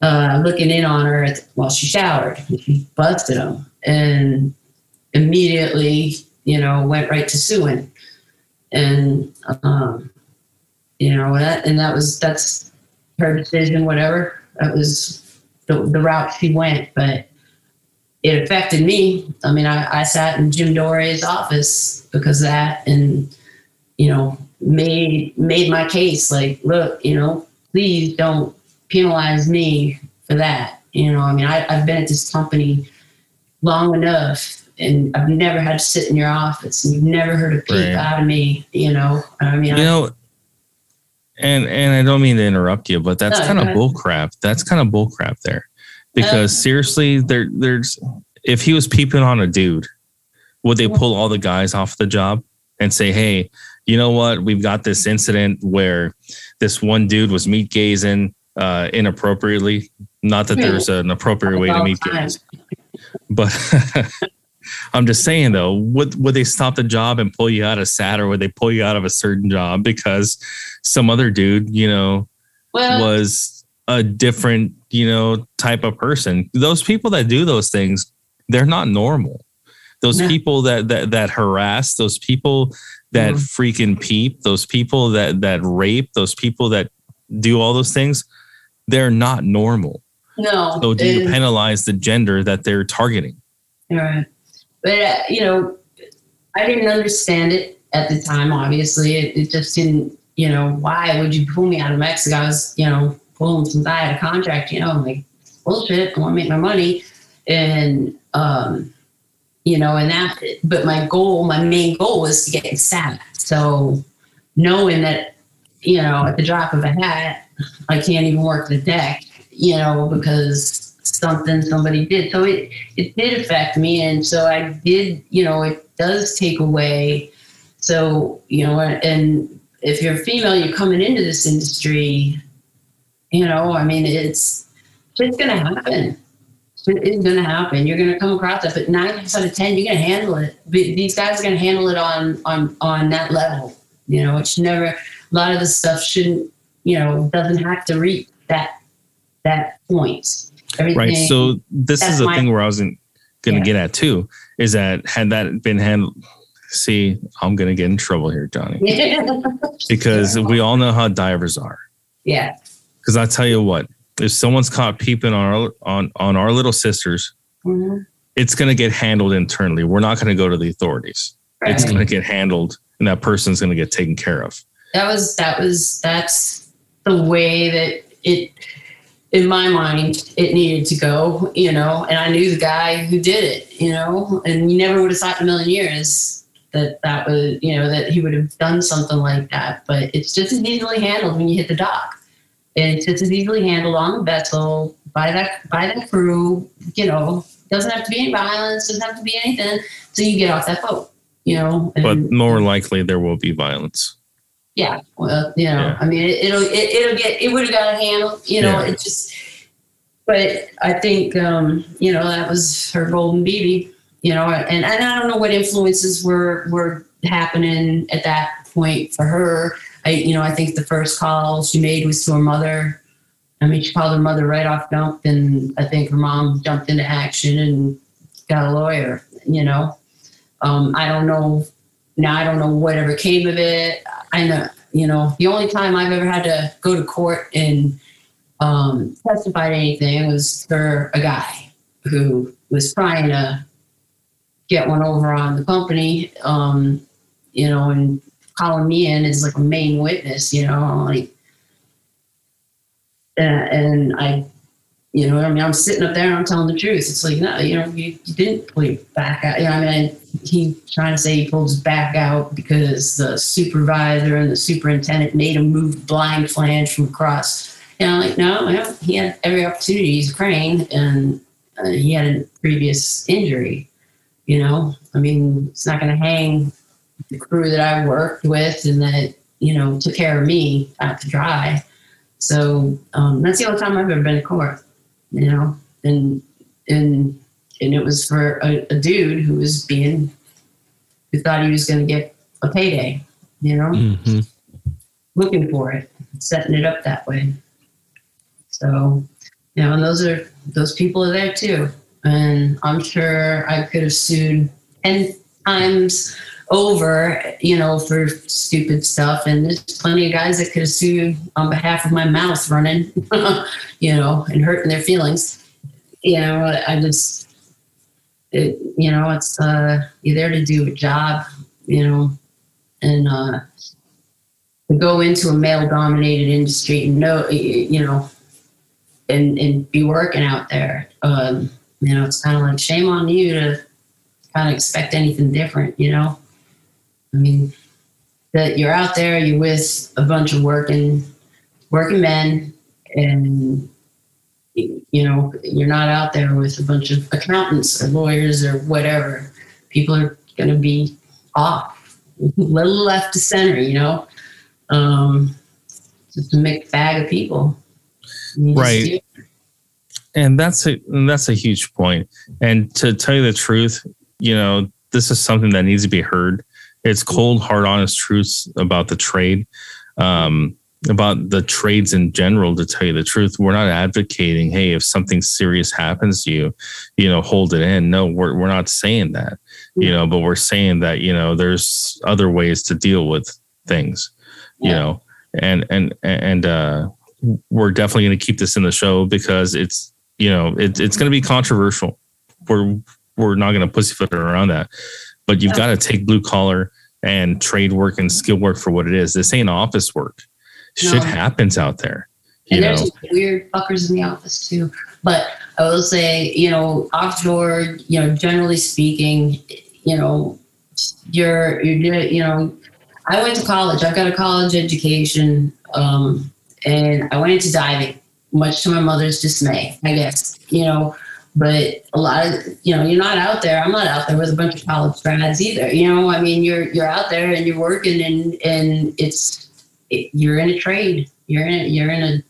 Uh, looking in on her at the, while she showered. She busted him and immediately, you know, went right to suing. And, um, you know, that, and that was, that's her decision, whatever. That was the, the route she went, but it affected me. I mean, I, I sat in Jim Doré's office because of that, and, you know, made, made my case like, look, you know, please don't penalize me for that. You know, I mean, I, I've been at this company long enough, and I've never had to sit in your office, and you've never heard a peep right. out of me, you know, I mean, you I, know, and, and I don't mean to interrupt you, but that's no, kind of bullcrap. That's kind of bullcrap there, because um, seriously, there there's, if he was peeping on a dude, would they pull all the guys off the job and say, hey, you know what? We've got this incident where this one dude was meat gazing, uh, inappropriately, not that there's an appropriate way to meet guys, but I'm just saying though, would, would they stop the job and pull you out of Sat, or would they pull you out of a certain job because some other dude, you know, well, was a different, you know, type of person? Those people that do those things, they're not normal. Those no. people that, that, that harass, those people that mm-hmm. freaking peep, those people that, that rape, those people that do all those things, they're not normal. No. So do you penalize the gender that they're targeting? Right. But, uh, you know, I didn't understand it at the time, obviously. It, it just didn't, you know, why would you pull me out of Mexico? I was, you know, pulling some guy out of contract, you know, I'm like, bullshit, I want to make my money. And, um, you know, and that, but my goal, my main goal was to get in Sat. So knowing that, you know, at the drop of a hat, I can't even work the deck, you know, because something somebody did. So it, it did affect me. And so I did, you know, it does take away. So, you know, and if you're a female, you're coming into this industry, you know, I mean, it's, it's going to happen. It's going to happen. You're going to come across it, but nine out of ten, you're going to handle it. These guys are going to handle it on, on, on that level. You know, it's never, a lot of the stuff shouldn't, you know, doesn't have to reach that that point. Everything, right. So this is the my, thing where I wasn't going to yeah. get at too, is that had that been handled, see, I'm going to get in trouble here, Johnny, because yeah. we all know how divers are. Yeah. Because I tell you what, if someone's caught peeping on our, on, on our little sisters, mm-hmm. it's going to get handled internally. We're not going to go to the authorities. Right. It's going to get handled, and that person's going to get taken care of. That was, that was, that's the way that it, in my mind, it needed to go, you know, and I knew the guy who did it, you know, and you never would have thought in a million years that that was, you know, that he would have done something like that. But it's just as easily handled when you hit the dock, and it's just as easily handled on the vessel by that, by that crew, you know, doesn't have to be any violence, doesn't have to be anything. So you get off that boat, you know, and, but more likely there will be violence. Yeah, well, you know, yeah. I mean, it, it'll it, it'll get it would have got a handle, you know. Yeah. It just, but I think um, you know, that was her golden baby, you know, and, and I don't know what influences were were happening at that point for her. I, you know, I think the first call she made was to her mother. I mean, she called her mother right off dump, and I think her mom jumped into action and got a lawyer, you know. Um, I don't know. Now, I don't know whatever came of it. I know, you know, the only time I've ever had to go to court and um, testify to anything was for a guy who was trying to get one over on the company, um, you know, and calling me in as like a main witness, you know, like, uh, and I, you know, I mean, I'm sitting up there and I'm telling the truth. It's like, no, you know, you, you didn't pull your back out. You know, I mean, he trying to say he pulled his back out because the supervisor and the superintendent made him move the blind flange from across. And I'm like, no, you know, he had every opportunity. He's a crane, and uh, he had a previous injury, you know. I mean, it's not going to hang the crew that I worked with and that, you know, took care of me out to dry. So um, that's the only time I've ever been to court. You know, and and and it was for a, a dude who was being, who thought he was going to get a payday, you know, mm-hmm. looking for it, setting it up that way. So, you know, and those are, those people are there too. And I'm sure I could have sued ten times over, you know, for stupid stuff. And there's plenty of guys that could have sued on behalf of my mouth running, you know, and hurting their feelings. You know, I just, it, you know, it's, uh, you're there to do a job, you know, and uh, to go into a male dominated industry and know, you know, and, and be working out there. Um, you know, it's kind of like shame on you to kind of expect anything different, you know? I mean, that you're out there, you're with a bunch of working, working men, and, you know, you're not out there with a bunch of accountants or lawyers or whatever. People are going to be off, a little left to center, you know, um, just a mixed bag of people. Right. And that's a, and that's a huge point. And to tell you the truth, you know, this is something that needs to be heard. It's cold, hard, honest truths about the trade, um, about the trades in general, to tell you the truth. We're not advocating, hey, if something serious happens to you, you know, hold it in. No, we're we're not saying that, you know, but we're saying that, you know, there's other ways to deal with things, you yeah. know, and, and, and uh, we're definitely going to keep this in the show because it's, you know, it, it's going to be controversial. We're, we're not going to pussyfoot around that. But you've got to take blue collar and trade work and skill work for what it is. This ain't office work. Shit no. happens out there. You and there's weird fuckers in the office too. But I will say, you know, offshore, you know, generally speaking, you know, you're, you're, you know, I went to college. I've got a college education. Um, and I went into diving, much to my mother's dismay, I guess, you know. But a lot of, you know, you're not out there. I'm not out there with a bunch of college grads either. You know, I mean, you're you're out there and you're working, and and it's it, you're in a trade. You're in you're in a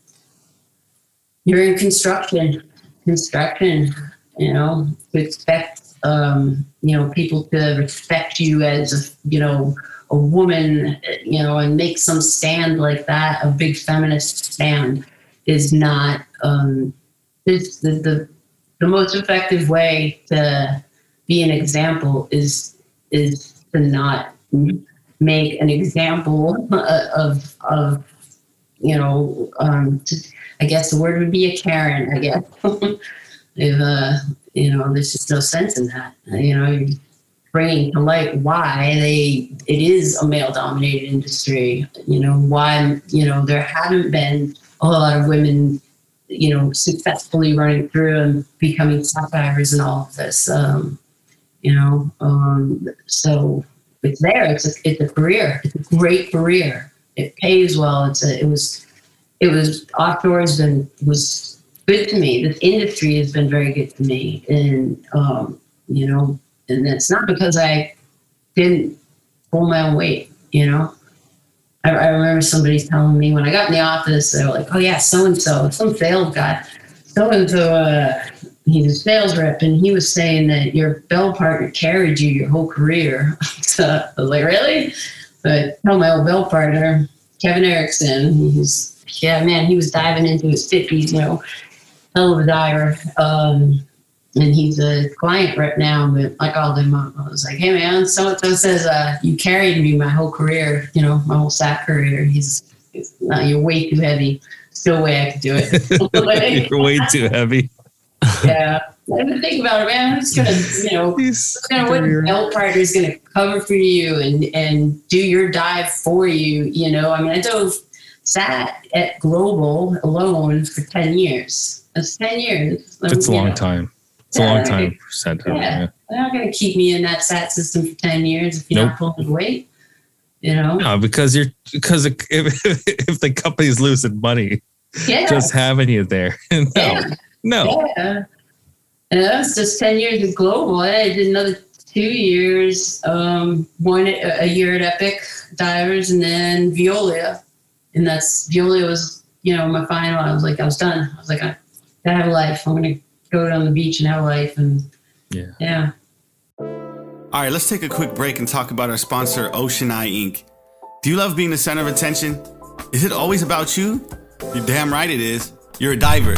you're in construction, construction. You know, to expect um, you know, people to respect you as a, you know, a woman, you know, and make some stand like that, a big feminist stand, is not um, it's the the. The most effective way to be an example is is to not make an example of of you know um, to, I guess the word would be a Karen. I guess if uh, you know, there's just no sense in that. You know, bringing to light why they it is a male dominated industry. You know why you know there haven't been a whole lot of women, you know, successfully running through and becoming Sat Divers and all of this, um, you know, um, so it's there. It's a, it's a career. It's a great career. It pays well. It's a, it was, it was offshore has been, was good to me. This industry has been very good to me. And, um, you know, and it's not because I didn't pull my own weight, you know. I remember somebody telling me when I got in the office, they were like, oh, yeah, so-and-so, some failed guy, so-and-so, uh, he's a sales rep, and he was saying that your bell partner carried you your whole career. So I was like, really? But I told my old bell partner, Kevin Erickson, he's, yeah, man, he was diving into his fifties, you know, hell of a diver. Um, and he's a client right now, but like all them, I was like, hey, man, so-and-so says, uh, you carried me my whole career, you know, my whole S A P career. He's, he's uh, you're way too heavy. Still way I could do it. You're way too heavy. Yeah. I didn't think about it, man. Who's gonna, you know, who's gonna, what belt partner is gonna cover for you and, and do your dive for you? You know, I mean, I dove sat at Global alone for ten years. That's ten years. It's um, a long know. time. It's yeah, a long time. Gonna, yeah. yeah, they're not gonna keep me in that sat system for ten years if you're nope. not pulling weight. You know, no, because you're because if if the company's losing money, yeah. just having you there, no, yeah. no. Yeah. And that was just ten years at Global. I did another two years, um, one a year at Epic Divers, and then Veolia. And that's Veolia was, you know, my final. I was like, I was done. I was like, I gotta have a life. I'm gonna go down the beach and have a life. And yeah, yeah. All right, let's take a quick break and talk about our sponsor, Ocean Eye Incorporated. Do you love being the center of attention? Is it always about you? You're damn right it is. You're a diver.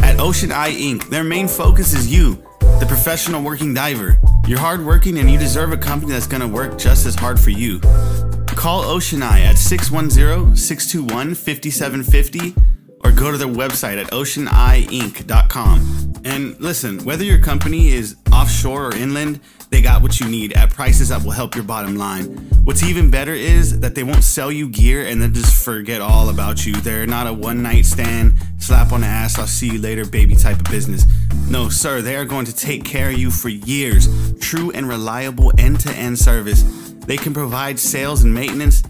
At Ocean Eye Incorporated, their main focus is you, the professional working diver. You're hardworking and you deserve a company that's going to work just as hard for you. Call Ocean Eye at six one zero, six two one, five seven five zero or go to their website at ocean eye inc dot com. And listen, whether your company is offshore or inland, they got what you need at prices that will help your bottom line. What's even better is that they won't sell you gear and then just forget all about you. They're not a one-night stand, slap on the ass, I'll see you later, baby type of business. No, sir, they are going to take care of you for years. True and reliable end-to-end service. They can provide sales and maintenance.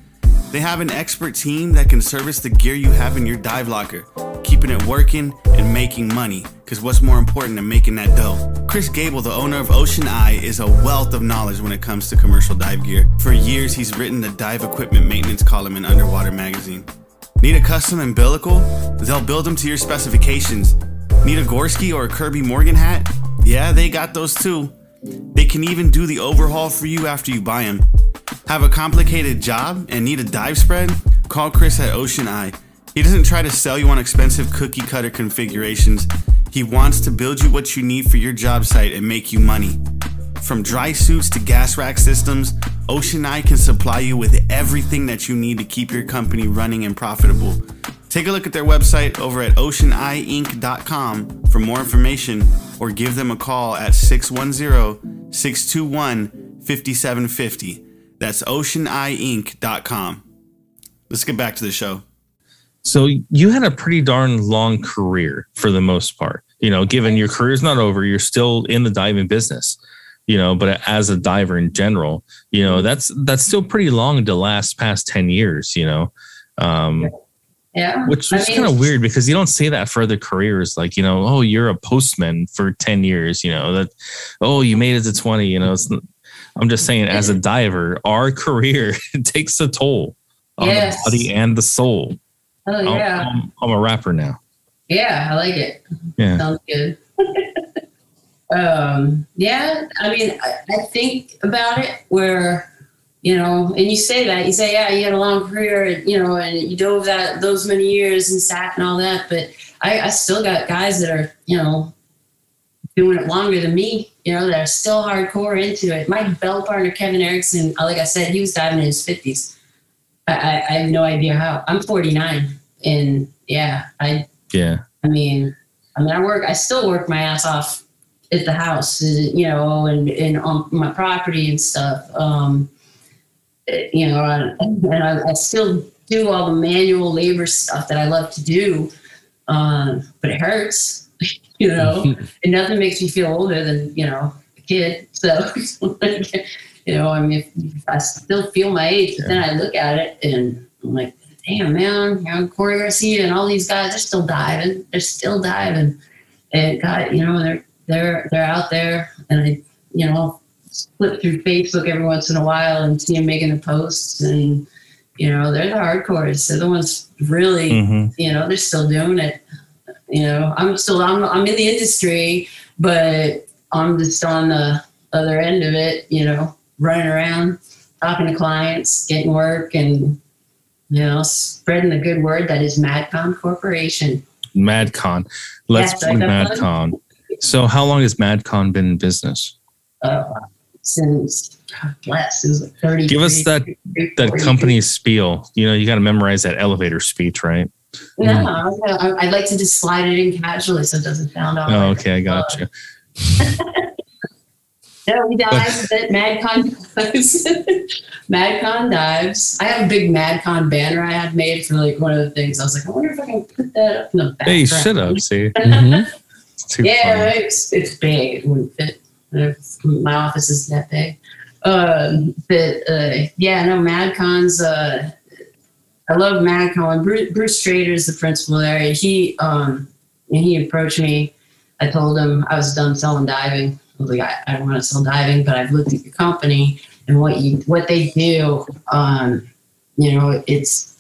They have an expert team that can service the gear you have in your dive locker, keeping it working and making money, because what's more important than making that dough? Chris Gable, the owner of Ocean Eye, is a wealth of knowledge when it comes to commercial dive gear. For years, he's written the dive equipment maintenance column in Underwater Magazine. Need a custom umbilical? They'll build them to your specifications. Need a Gorski or a Kirby Morgan hat? Yeah, they got those too. They can even do the overhaul for you after you buy them. Have a complicated job and need a dive spread? Call Chris at Ocean Eye. He doesn't try to sell you on expensive cookie cutter configurations. He wants to build you what you need for your job site and make you money. From dry suits to gas rack systems, Ocean Eye can supply you with everything that you need to keep your company running and profitable. Take a look at their website over at ocean eye inc dot com for more information or give them a call at six one zero, six two one, five seven five zero. That's ocean eye inc dot com. Let's get back to the show. So you had a pretty darn long career for the most part, you know, given your career's not over, you're still in the diving business, you know, but as a diver in general, you know, that's, that's still pretty long to last past ten years, you know, um, yeah, which is kind of weird because you don't see that for other careers. Like, you know, oh, you're a postman for ten years, you know, that, oh, you made it to twenty, you know, it's, I'm just saying as a diver, our career takes a toll on yes. the body and the soul. Oh yeah, I'm, I'm, I'm a rapper now. Yeah, I like it. Yeah, sounds good. um, yeah, I mean, I, I think about it where, you know, and you say that you say, yeah, you had a long career, and, you know, and you dove that those many years and sat and all that, but I, I still got guys that are, you know, doing it longer than me, you know, that are still hardcore into it. My bell partner Kevin Erickson, like I said, he was diving in his fifties. I, I have no idea how. I'm forty-nine, and yeah, I yeah. I mean, I mean, I work. I still work my ass off at the house, you know, and, and on my property and stuff. Um, you know, I, and I, I still do all the manual labor stuff that I love to do, um, but it hurts, you know. And nothing makes me feel older than, you know, a kid. So. You know, I mean, if I still feel my age, but then I look at it and I'm like, damn, man, you know, Corey Garcia and all these guys, they're still diving. They're still diving. And God, you know, they're, they're, they're out there. And I, you know, flip through Facebook every once in a while and see them making the posts. And, you know, they're the hardcores. They're the ones really, mm-hmm. you know, they're still doing it. You know, I'm still, I'm, I'm in the industry, but I'm just on the other end of it, you know. Running around, talking to clients, getting work, and You know, spreading the good word that is MadCon Corporation. MadCon. Let's do MadCon. So how long has MadCon been in business? Uh, since, last, since like thirty. Give us that that company spiel. You know, you got to memorize that elevator speech, right? No, mm. no, I'd like to just slide it in casually so it doesn't sound off. Oh, okay, I got you. No, we dive a bit. MadCon dives. MadCon dives. I have a big MadCon banner I had made for like one of the things. I was like, I wonder if I can put that up in the background. Hey, you should have, see. Mm-hmm. It's too yeah, right? it's, it's big. It wouldn't fit. My office isn't that big. Um, but uh, yeah, no, MadCon's, uh, I love MadCon. Bruce, Bruce Strader is the principal there. He, um, and he approached me. I told him I was done selling diving. I was like, I, I don't want to sell diving, but I've looked at your company and what you, what they do. Um, you know, it's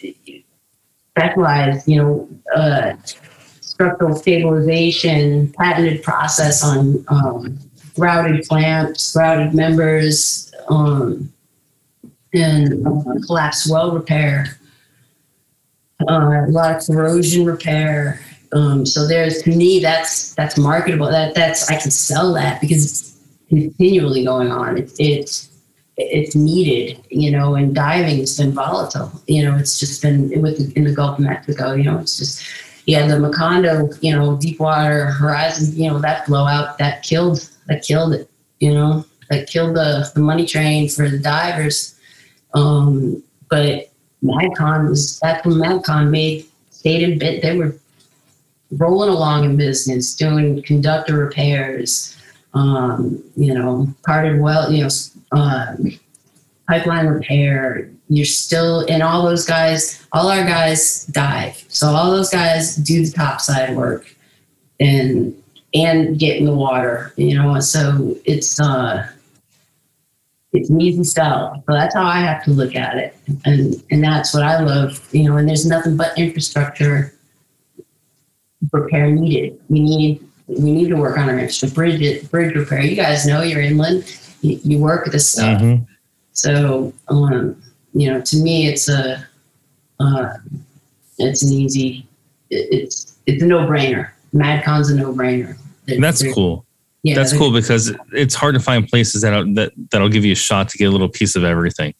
specialized, you know, uh, structural stabilization, patented process on, um, grouted clamps, grouted members, um, and uh, collapsed weld repair, uh, a lot of corrosion repair. Um, so there's, to me, that's, that's marketable. That that's, I can sell that because it's continually going on. It's, it's, it's needed, you know, and diving has been volatile, you know, it's just been with the, in the Gulf of Mexico, you know, it's just, yeah, the Macondo, you know, Deepwater Horizon, you know, that blowout that killed, that killed it, you know, that killed the, the money train for the divers. Um, but MadCon was, that's when MadCon made stated bit, they were rolling along in business, doing conductor repairs, um, you know, parted well, you know, uh, pipeline repair. You're still, and all those guys, all our guys dive. So all those guys do the topside work and and get in the water, you know. So it's uh, it's an easy sell. So that's how I have to look at it, and and that's what I love, you know. And there's nothing but infrastructure repair needed. We need we need to work on our extra bridge bridge repair. You guys know you're inland. You, you work with this stuff. Mm-hmm. So um, you know, to me, it's a uh, it's an easy it, it's it's a no brainer. MadCon's a no brainer. That's cool. Yeah, that's cool because it's hard to find places that that that'll give you a shot to get a little piece of everything.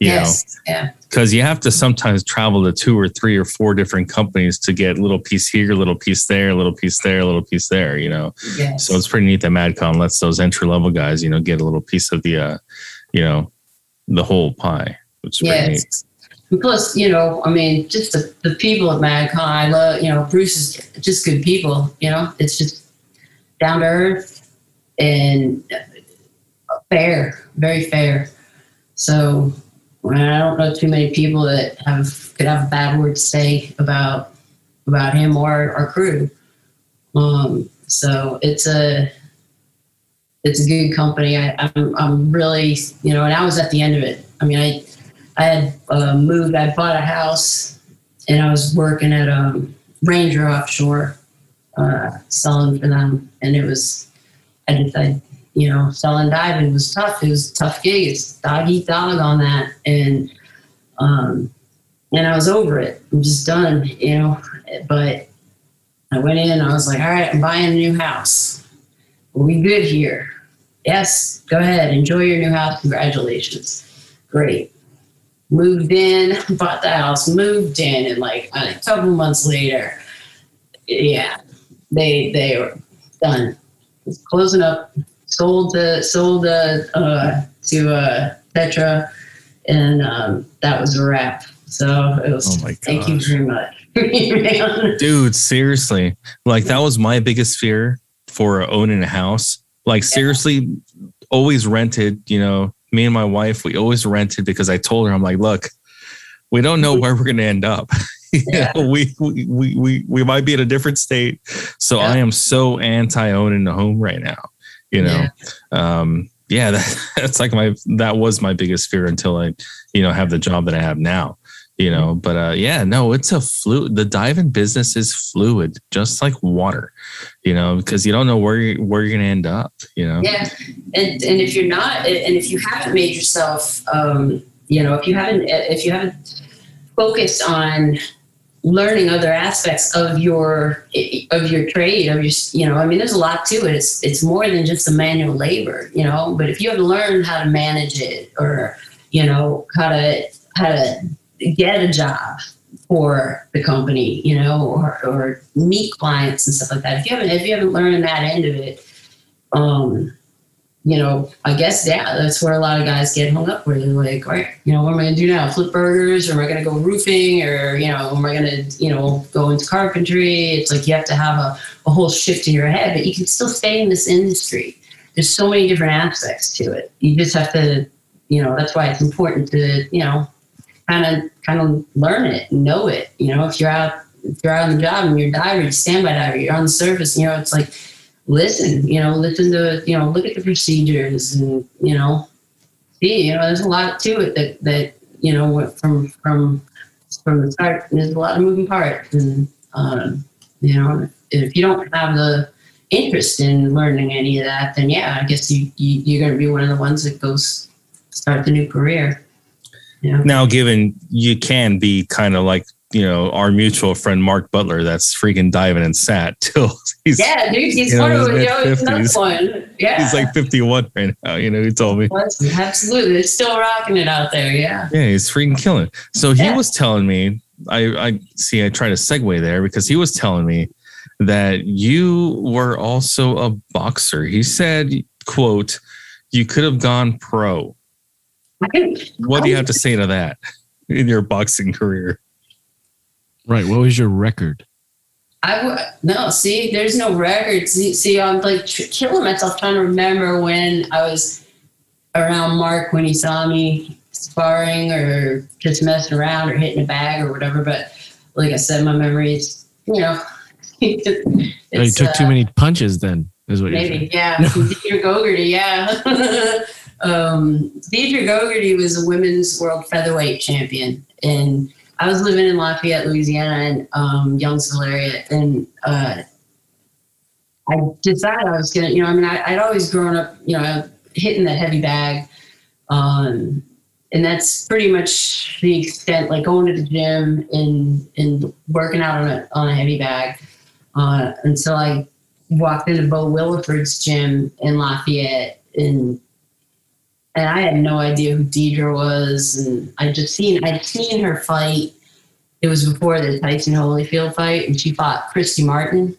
You yes. know? Yeah. Because you have to sometimes travel to two or three or four different companies to get a little piece here, a little piece there, a little piece there, a little piece there, you know. Yes. So it's pretty neat that MadCon lets those entry level guys, you know, get a little piece of the, uh, you know, the whole pie, which is yes. pretty neat. And plus, you know, I mean, just the, the people at MadCon, I love, you know, Bruce is just good people, you know, it's just down to earth and fair, very fair. So, I don't know too many people that have could have a bad word to say about about him or our crew. Um, so it's a it's a good company. I, I'm I'm really you know, and I was at the end of it. I mean, I I had uh, moved. I bought a house, and I was working at a Ranger offshore, uh, selling for them. And it was I just I. You know, selling diving was tough. It was a tough gig. It's dog eat dog on that, and um, and I was over it. I'm just done, you know. But I went in. I was like, all right, I'm buying a new house. Are we good here? Yes. Go ahead. Enjoy your new house. Congratulations. Great. Moved in. Bought the house. Moved in, and like a couple months later, yeah, they they were done. Just closing up. Sold the sold the, uh, to uh, Petra, and um, that was a wrap. So it was. Oh my gosh. Thank you very much, dude. Seriously, like that was my biggest fear for owning a house. Like seriously, yeah. Always rented. You know, me and my wife, we always rented because I told her, I'm like, look, we don't know where we're gonna end up. Yeah. You know, we, we we we we might be in a different state. So yeah. I am so anti owning a home right now. You know, yeah, um, yeah that, that's like my, that was my biggest fear until I, you know, have the job that I have now, you know, but uh, yeah, no, it's a fluid, the diving business is fluid, just like water, you know, because you don't know where, you, where you're going to end up, you know? Yeah. And and if you're not, and if you haven't made yourself, um, you know, if you haven't, if you haven't focused on learning other aspects of your, of your trade, of your, you know, I mean, there's a lot to it. It's, it's more than just the manual labor, you know, but if you have learned how to manage it or, you know, how to, how to get a job for the company, you know, or, or meet clients and stuff like that. If you haven't, if you haven't learned that end of it, um, you know, I guess, yeah, that's where a lot of guys get hung up where they're like, all right, you know, what am I going to do now? Flip burgers, or am I going to go roofing, or, you know, am I going to, you know, go into carpentry? It's like, you have to have a, a whole shift in your head, but you can still stay in this industry. There's so many different aspects to it. You just have to, you know, that's why it's important to, you know, kind of, kind of learn it, know it. You know, if you're out, if you're out on the job and you're a diver, you're a standby diver, you're on the surface, you know, it's like, listen, you know, listen to, you know, look at the procedures and, you know, see, you know, there's a lot to it that, that, you know, went from, from, from the start, there's a lot of moving parts. And, um, you know, if you don't have the interest in learning any of that, then yeah, I guess you, you you're going to be one of the ones that goes start the new career. You know? Now, given you can be kind of like, you know, our mutual friend Mark Butler, that's freaking diving in sat till he's, yeah, dude, he's you know, one of those another one. Yeah, he's like fifty-one right now. You know, he told me absolutely, it's still rocking it out there. Yeah, yeah, he's freaking killing. So he yeah. was telling me, I, I see, I try to segue there because he was telling me that you were also a boxer. He said, "quote You could have gone pro." What do you have to say to that in your boxing career? Right. What was your record? I w- no, see, there's no record. See, see I'm like tr- killing myself trying to remember when I was around Mark, when he saw me sparring or just messing around or hitting a bag or whatever. But like I said, my memory is, you know, it's, oh, you took uh, too many punches then is what maybe, you're saying. Yeah. Deidre Gogarty, yeah. um, Deidre Gogarty was a women's world featherweight champion, and I was living in Lafayette, Louisiana, and um, Young's Valeria, and uh, I decided I was gonna, you know, I mean, I, I'd always grown up, you know, hitting that heavy bag, um, and that's pretty much the extent. Like going to the gym and and working out on a on a heavy bag, uh, until I walked into Bo Williford's gym in Lafayette, and. And I had no idea who Deidre was, and I just seen I'd seen her fight. It was before the Tyson Holyfield fight, and she fought Christy Martin,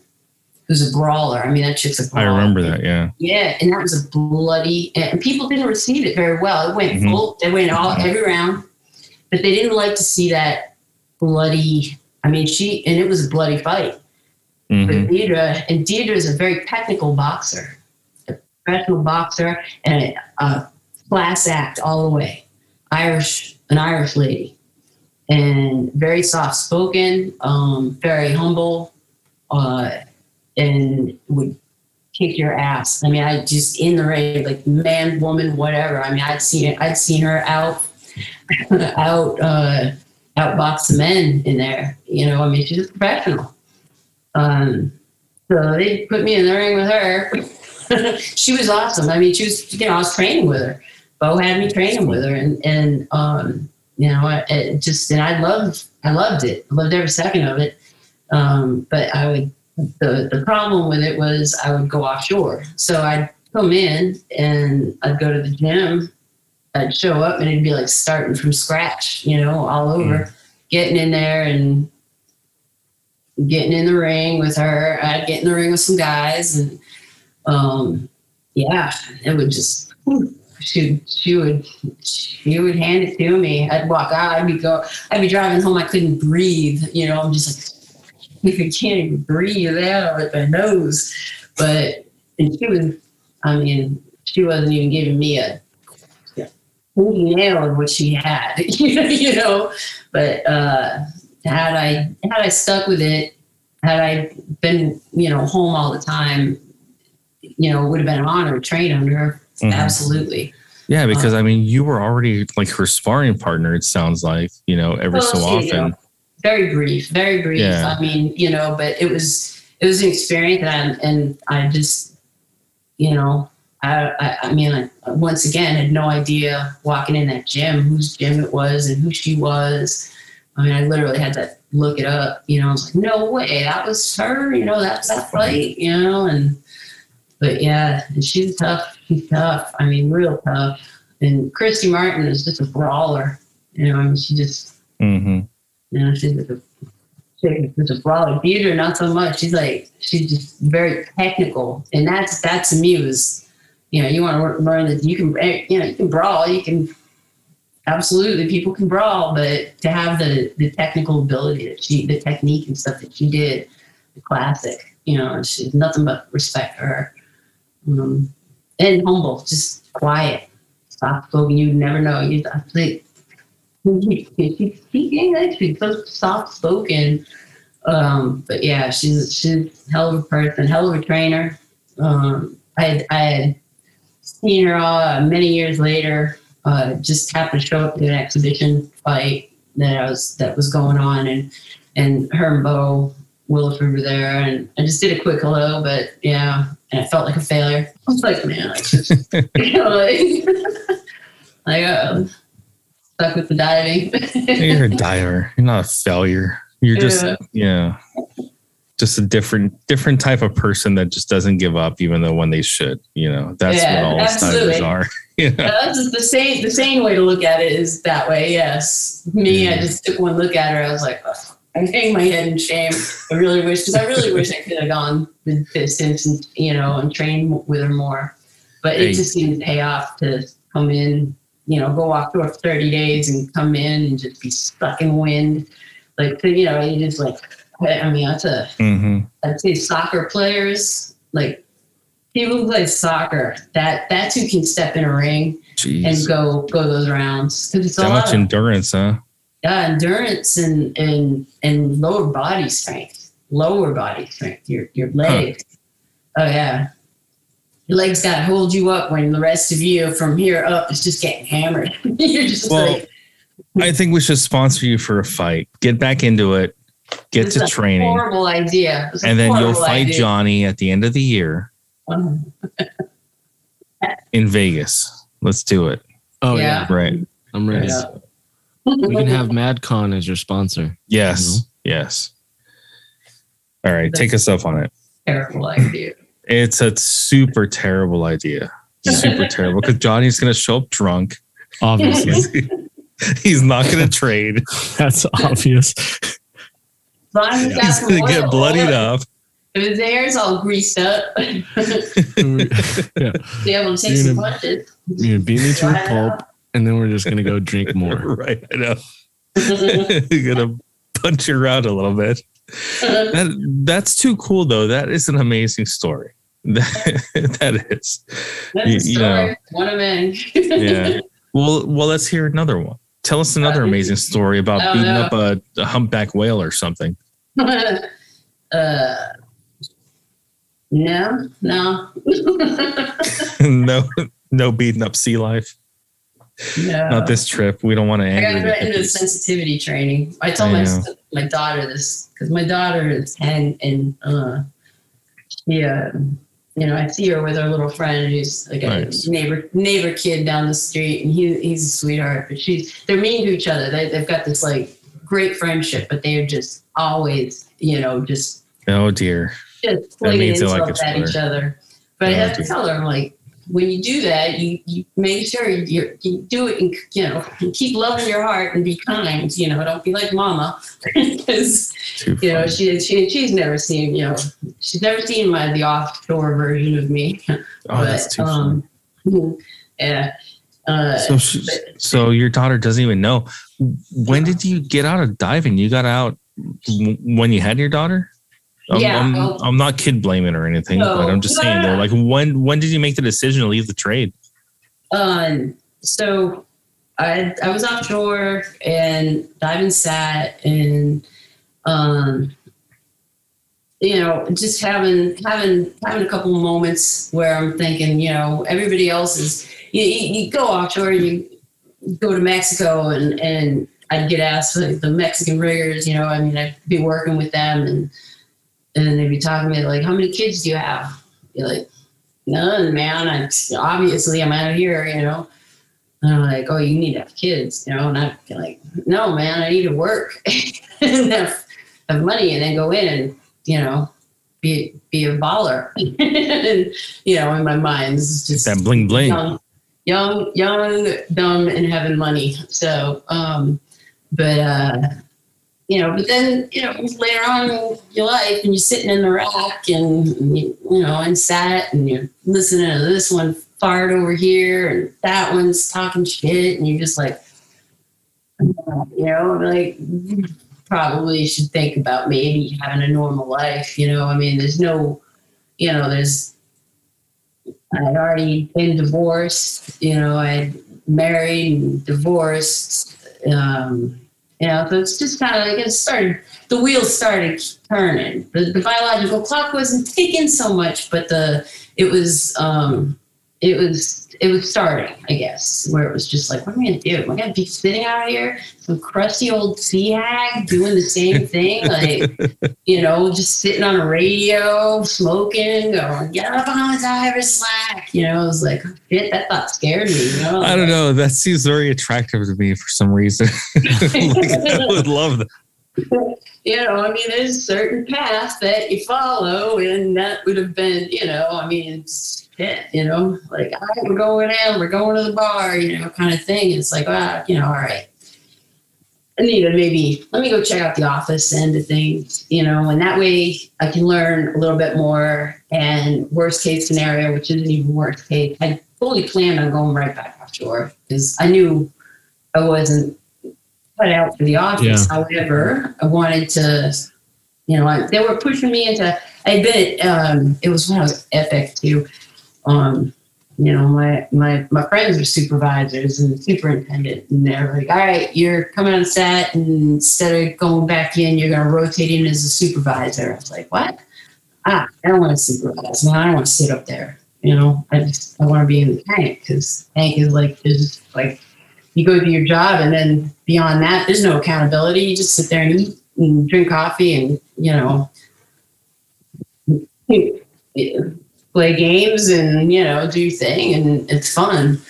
who's a brawler. I mean, that chick's a brawler. I remember that, yeah. Yeah, and that was a bloody, and people didn't receive it very well. It went mm-hmm. full, they went all every round, but they didn't like to see that bloody. I mean, she and it was a bloody fight. Mm-hmm. But Deidre, and Deidre is a very technical boxer, a professional boxer, and a class act all the way. Irish, an Irish lady, and very soft spoken, um, very humble, uh, and would kick your ass. I mean, I just in the ring, like man, woman, whatever. I mean, I'd seen it. I'd seen her out, out, uh, outbox the men in there. You know, I mean, she's a professional. Um, so they put me in the ring with her. She was awesome. I mean, she was. You know, I was training with her. Bo had me training with her, and, and um, you know, I, it just, and I loved, I loved it. I loved every second of it. Um, but I would, the, the problem with it was I would go offshore. So I'd come in and I'd go to the gym. I'd show up and it'd be like starting from scratch, you know, all over, mm. getting in there and getting in the ring with her. I'd get in the ring with some guys, and um, yeah, it would just, whew, She she would she would hand it to me. I'd walk out. I'd be go. I'd be driving home. I couldn't breathe. You know, I'm just like, I can't even breathe out with my nose. But and she was. I mean, she wasn't even giving me a nail of what she had. You know. But uh, had I had I stuck with it, had I been you know home all the time, you know, it would have been an honor to train under her. Mm-hmm. Absolutely. Yeah, because um, I mean, you were already like her sparring partner. It sounds like you know every well, so often. You know, very brief, very brief. Yeah. I mean, you know, but it was it was an experience, and I, and I just, you know, I I, I mean, I, once again, had no idea walking in that gym whose gym it was and who she was, I mean, I literally had to look it up, you know, I was like, no way, that was her, you know, that's that plate, you know, and, but yeah, and she's tough, she's tough, I mean, real tough. And Christy Martin is just a brawler, you know, I mean, she just, mm-hmm. you know, she's just a, she's just a brawler. Beauty, not so much, she's like, she's just very technical, and that's, that to me was, you know, you want to learn that you can, you know, you can brawl, you can, absolutely, people can brawl, but to have the, the technical ability that she, the technique and stuff that she did, the classic, you know, she's nothing but respect for her. Um, and humble, just quiet, soft spoken. You never know. You like she speak English, she's so soft spoken. Um, but yeah, she's she's a hell of a person, hell of a trainer. Um, I I had seen her uh, many years later. Uh, just happened to show up to an exhibition fight that I was that was going on, and and her and Bo Williford were there, and I just did a quick hello, but yeah, and I felt like a failure. I was like, man, I just, you know, like, like uh, stuck with the diving. You're a diver. You're not a failure. You're just yeah. yeah, just a different different type of person that just doesn't give up, even though when they should. You know, that's yeah, what all absolutely. divers are. Yeah. That's the same. The same way to look at it is that way. Yes, me. Yeah. I just took one look at her. I was like, oh, I'm hanging my head in shame. I really wish, because I really wish I could have gone the distance and you know and trained with her more. But it hey. just seemed to pay off to come in, you know, go off tour for thirty days and come in and just be stuck in wind, like you know, you just like. I mean, that's a. Mm-hmm. I'd say soccer players like. People who play soccer, that that's who can step in a ring Jeez. and go go those rounds. It's that much of, endurance, huh? Yeah, endurance and, and and lower body strength, lower body strength. Your your legs. Huh. Oh yeah, your legs got to hold you up when the rest of you from here up is just getting hammered. You're just well, like. I think we should sponsor you for a fight. Get back into it. Get to training. Horrible idea. And then you'll fight idea. Johnny at the end of the year. In Vegas. Let's do it. Oh yeah, yeah. Right. I'm ready. Yeah. We can have MadCon as your sponsor. Yes. You know? Yes. All right. That's take us up on it. Terrible idea. It's a super terrible idea. Super terrible. Because Johnny's gonna show up drunk. Obviously. He's not gonna trade. That's obvious. Johnny's He's gonna oil, get bloodied oil. up. If his hair's all greased up, yeah. be able to take some punches. You're gonna beat me to a pulp, and then we're just gonna go drink more. Right, I know. You're gonna punch her out a little bit. That, that's too cool, though. That is an amazing story. That that is. That's you, a story. You know, one of many. Yeah. Well, well, let's hear another one. Tell us another amazing story about beating know. up a, a humpback whale or something. uh. No, no. no, no beating up sea life. No. Not this trip. We don't want to anger. I got into sensitivity training. I told I my, my daughter this because my daughter is ten and uh, she, uh, you know, I see her with her little friend who's like a nice. neighbor neighbor kid down the street, and he he's a sweetheart. But she's they're mean to each other. They they've got this like great friendship, but they're just always, you know, just oh dear. Just playing like at each other. But yeah, I have to tell her, like, when you do that, you, you make sure you're, you do it and, you know, and keep loving your heart and be kind, you know, don't be like mama. Because, you funny. know, she, she she's never seen, you know, she's never seen my the offshore version of me. Oh, but, that's too um, funny. Yeah. Uh, so, she, but, so your daughter doesn't even know. When did you get out of diving? You got out when you had your daughter? I'm, yeah, I'm, well, I'm not kid blaming or anything, so, but I'm just saying though, like when when did you make the decision to leave the trade? Um, so I I was offshore and diving sat and um, you know, just having having having a couple of moments where I'm thinking, you know, everybody else is you, you go offshore, you go to Mexico, and and I'd get asked like, the Mexican riggers, you know, I mean I'd be working with them and. And they'd be talking to me like, how many kids do you have? You're like, none, man. I, obviously, I'm out here, you know. And I'm like, oh, you need to have kids, you know. And I'd be like, no, man, I need to work and have, have money and then go in and, you know, be be a baller. And, you know, in my mind, it's just that bling bling. Young, young, young, dumb, and having money. So, um, but, uh, you know, but then, you know, later on in your life and you're sitting in the rack and, you, you know, and sat and you're listening to this one fart over here and that one's talking shit and you're just like, you know, like probably should think about maybe having a normal life, you know, I mean, there's no, you know, there's, I'd already been divorced, you know, I married and divorced, um, you know, so it's just kind of like it started, the wheels started turning. The, the biological clock wasn't ticking so much, but the, it was, um, it was, it was starting, I guess, where it was just like, what am I going to do? Am I going to be sitting out here, some crusty old sea hag doing the same thing? Like, you know, just sitting on a radio, smoking, going, get up on the diver slack. You know, I was like, shit, that thought scared me. You know? I don't know. That seems very attractive to me for some reason. Like, I would love that. You know, I mean, there's a certain path that you follow, and that would have been, you know, I mean, it's shit, you know, like, all right, we're going in, we're going to the bar, you know, kind of thing. It's like, ah, you know, all right, I need to maybe, let me go check out the office end of things, you know, and that way I can learn a little bit more. And worst case scenario, which isn't even worst case, I fully planned on going right back offshore because I knew I wasn't put out for the office. Yeah. However, I wanted to, you know, I, they were pushing me into, I bet um, it was when I was F X too. Um, you know, my, my, my friends were supervisors and the superintendent, and they're like, all right, you're coming on set and instead of going back in, you're going to rotate in as a supervisor. I was like, what? Ah, I don't want to supervise. No, I don't want to sit up there. You know, I just, I want to be in the tank because tank is like, there's like, you go do your job and then beyond that, there's no accountability. You just sit there and eat and drink coffee and, you know, play games and, you know, do your thing. And it's fun.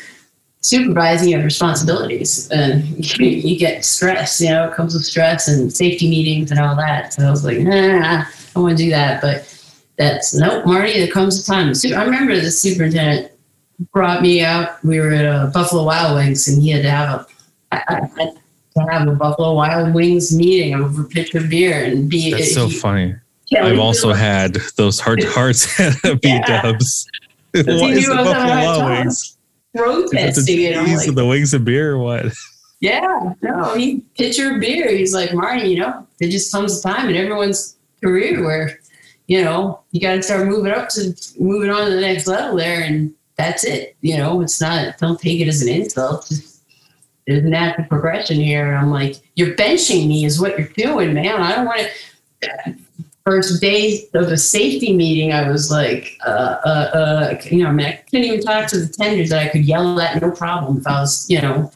Supervising, you have responsibilities and you get stress, you know, it comes with stress and safety meetings and all that. So I was like, nah, I don't want to do that. But that's, nope, Marty, there comes a time. I remember the superintendent brought me out. We were at a Buffalo Wild Wings, and he had to have a I, I had to have a Buffalo Wild Wings meeting over a pitcher of beer and be. That's so he, funny. Yeah, I've also was. had those heart to hearts at B yeah. Dubs. Why is the Buffalo Wild Wings? Road testing it. I'm like, the wings of beer or what? Yeah, no, he pitcher of beer. He's like, Marty, you know, there just comes a time in everyone's career where, you know, you got to start moving up to moving on to the next level there and. That's it. You know, it's not, don't take it as an insult. Just, there's a natural progression here. And I'm like, you're benching me is what you're doing, man. I don't want to. First day of a safety meeting, I was like, uh, uh, uh, you know, I, mean, I couldn't even talk to the tenders that I could yell at, no problem if I was, you know.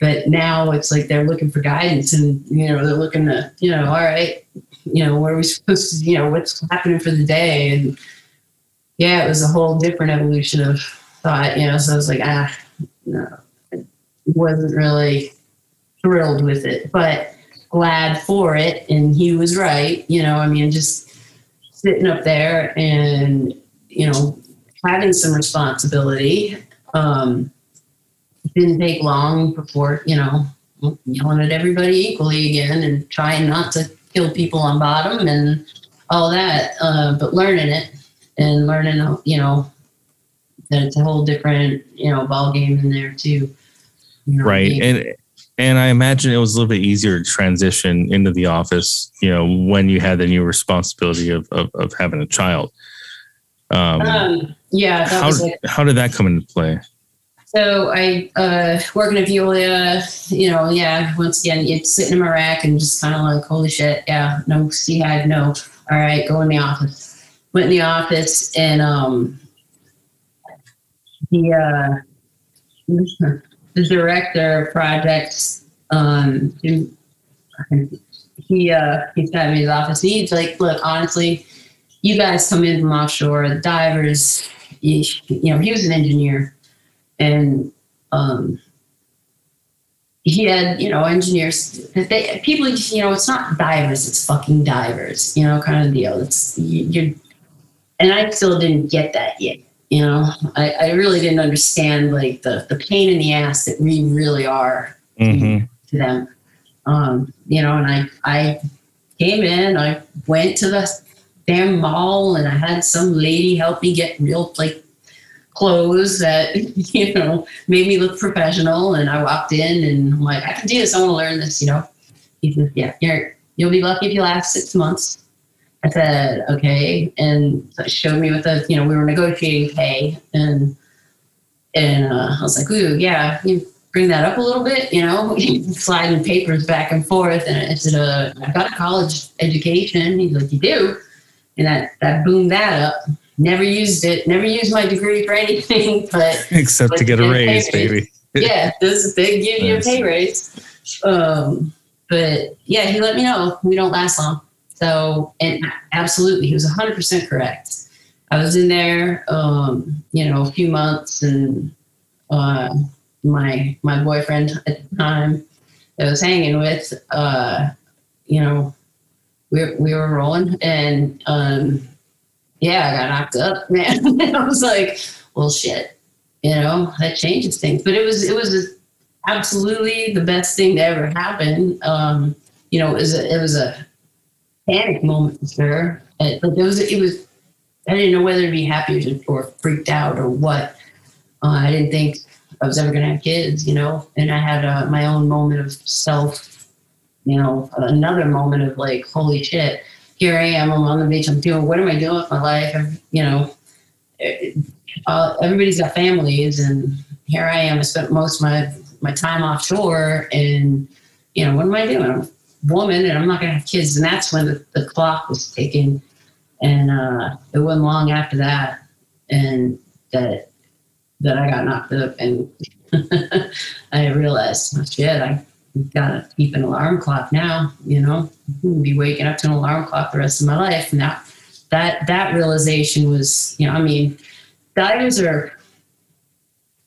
But now it's like they're looking for guidance and, you know, they're looking to, you know, all right, you know, what are we supposed to, you know, what's happening for the day? And, yeah, it was a whole different evolution of thought, you know, so I was like, ah, no, I wasn't really thrilled with it, but glad for it. And he was right, you know, I mean, just sitting up there and, you know, having some responsibility. Um, it didn't take long before, you know, yelling at everybody equally again and trying not to kill people on bottom and all that, uh, but learning it. And learning, you know, that it's a whole different, you know, ball game in there too. You know, right, game. and and I imagine it was a little bit easier to transition into the office, you know, when you had the new responsibility of of, of having a child. Um, um, yeah, that how was like, how did that come into play? So I uh, working at Veolia, you know, yeah. Once again, you'd sit in my rack and just kind of like, holy shit, yeah, no sea hag, no. All right, go in the office. Went in the office and um, the uh, the director of projects, um, he he uh, he sat in his office. And he's like, "Look, honestly, you guys come in from offshore, the divers. You, you know, he was an engineer, and um, he had, you know, engineers, they, people, you know, it's not divers, it's fucking divers, you know, kind of deal. It's, you're, and I still didn't get that yet. You know, I, I really didn't understand like the, the pain in the ass that we really are mm-hmm. to them. Um, you know, and I, I came in, I went to the damn mall and I had some lady help me get real like clothes that, you know, made me look professional. And I walked in and I'm like, I can do this. I want to learn this, you know? He said, yeah, you're, you'll be lucky if you last six months. I said, okay. And so it showed me with the, you know, we were negotiating pay and, and uh, I was like, ooh, yeah, you bring that up a little bit, you know, sliding papers back and forth. And I said, uh, I've got a college education. He's like, you do? And that, that boomed that up. Never used it. Never used my degree for anything, but except but to get a raise, baby. Yeah. Those, they give you nice. a pay raise. Um, but yeah, he let me know we don't last long. So, and absolutely, he was one hundred percent correct. I was in there, um, you know, a few months, and uh, my my boyfriend at the time that I was hanging with, uh, you know, we we were rolling, and um, yeah, I got knocked up, man. And I was like, well, shit, you know, that changes things. But it was it was absolutely the best thing to ever happen. Um, you know, it was a, it was a panic moment for sure. It, but it was, it was, I didn't know whether to be happy or, or freaked out or what. Uh, I didn't think I was ever going to have kids, you know, and I had uh, my own moment of self, you know, another moment of like, holy shit, here I am, I'm on the beach, I'm doing, what am I doing with my life? I'm, you know, uh, everybody's got families and here I am. I spent most of my, my time offshore and, you know, what am I doing? I'm, woman and I'm not gonna have kids. And that's when the, the clock was ticking, and uh it wasn't long after that and that that I got knocked up and I realized, oh, shit, I gotta keep an alarm clock now, you know. I'll be waking up to an alarm clock the rest of my life. And that that that realization was, you know, I mean, divers are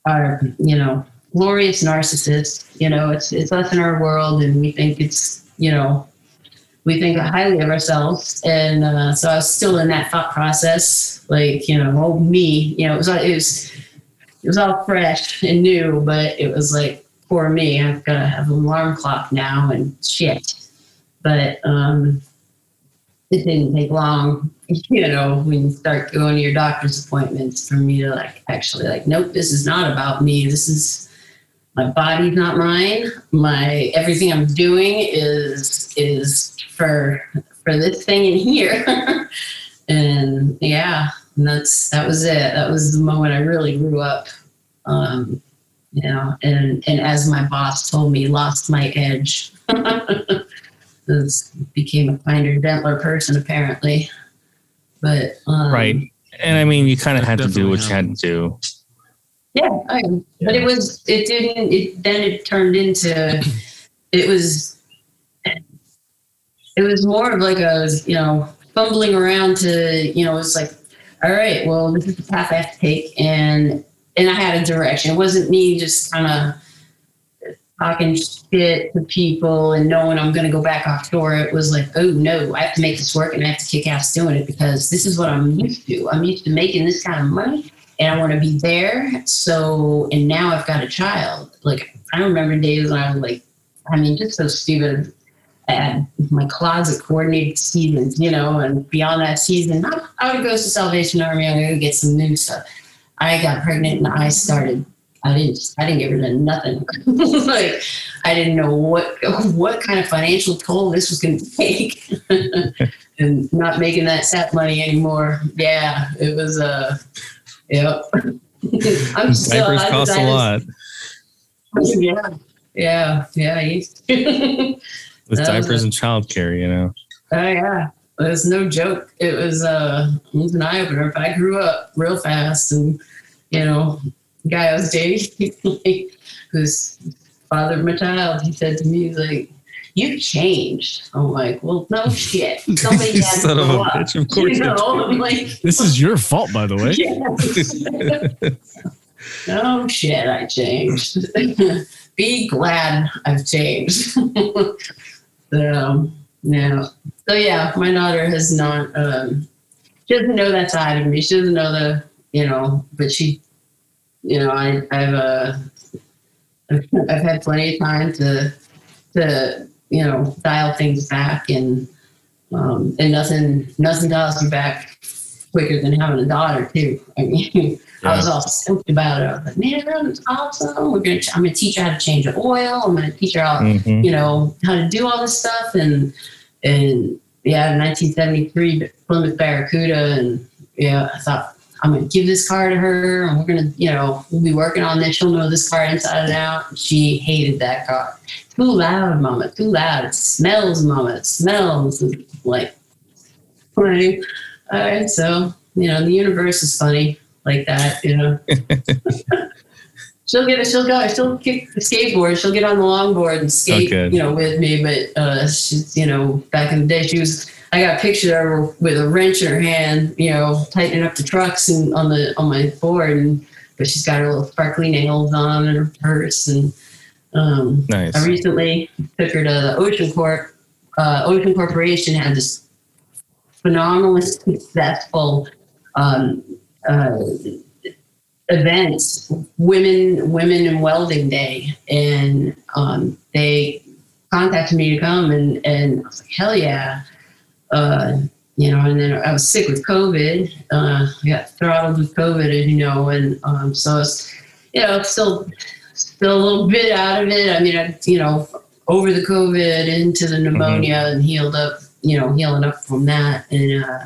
are, you know, glorious narcissists, you know, it's it's us in our world and we think it's, you know, we think highly of ourselves. And uh, so I was still in that thought process, like, you know, oh, me, you know, it was, all, it was, it was all fresh and new, but it was like, for me, I've got to have an alarm clock now and shit. But um, it didn't take long, you know, when you start going to your doctor's appointments for me to like, actually like, nope, this is not about me. This is, my body's not mine. My everything I'm doing is is for for this thing in here. And yeah, and that's that was it. That was the moment I really grew up. Um, you know, and and as my boss told me, lost my edge. Became a kinder, gentler person apparently. But um, right, and I mean, you kind of had to do what you had to do. Yeah, I am. Yeah, but it was, it didn't, it, then it turned into, it was, it was more of like I was, you know, fumbling around to, you know, it's like, all right, well, this is the path I have to take. And, and I had a direction. It wasn't me just kind of talking shit to people and knowing I'm going to go back offshore. It was like, oh no, I have to make this work and I have to kick ass doing it because this is what I'm used to. I'm used to making this kind of money. And I want to be there. So, and now I've got a child. Like, I remember days when I was like, I mean, just so stupid. I had my closet coordinated seasons, you know, and beyond that season, I, I would go to Salvation Army. I would get some new stuff. I got pregnant and I started, I didn't, I didn't get rid of nothing. Like, I didn't know what, what kind of financial toll this was going to take. And not making that SAP money anymore. Yeah, it was a... Uh, Yep. I'm so diapers cost a lot. Yeah. Yeah. Yeah. With diapers a, and childcare, you know. Oh uh, yeah. It was no joke. It was uh it was an eye opener, but I grew up real fast and you know, the guy I was dating who's father of my child, he said to me, he's like, "You changed." I'm like, well, no shit. Somebody had to grow up. Bitch, of course, you know, I'm like, this is your fault, by the way. Yeah. Oh shit, I changed. be glad I've changed. So, yeah. So yeah, my daughter has not, um, she doesn't know that side of me. She doesn't know the, you know, but she, you know, I, I've, uh, I've had plenty of time to, to, you know, dial things back, and, um, and nothing, nothing dials me back quicker than having a daughter too. I mean, yeah. I was all stoked about it. I was like, man, that was awesome. We're going to, I'm going to teach her how to change the oil. I'm going to teach her how, mm-hmm. you know, how to do all this stuff. And, and yeah, in nineteen seventy-three, Plymouth Barracuda. And yeah, I thought, I'm going to give this car to her, and we're going to, you know, we'll be working on this. She'll know this car inside and out. She hated that car. Too loud, Mama. Too loud. It smells, Mama. It smells. Like, right. All right. So, you know, the universe is funny like that, you know. She'll get it. She'll go. She'll kick the skateboard. She'll get on the longboard and skate, okay. you know, with me. But, uh, she's, you know, back in the day, she was, I got a picture of her with a wrench in her hand, you know, tightening up the trucks and on the on my board. And, but she's got her little sparkly nails on in her purse. And um, nice. I recently took her to the Ocean Corp. Uh, Ocean Corporation had this phenomenally successful um, uh, events, Women Women in Welding Day, and um, they contacted me to come, and and I was like, hell yeah. Uh, you know, and then I was sick with COVID. Uh, I got throttled with COVID, as you know, and um, so I was, you know, still, still a little bit out of it. I mean, I, you know, over the COVID into the pneumonia mm-hmm. and healed up, you know, healing up from that. And uh,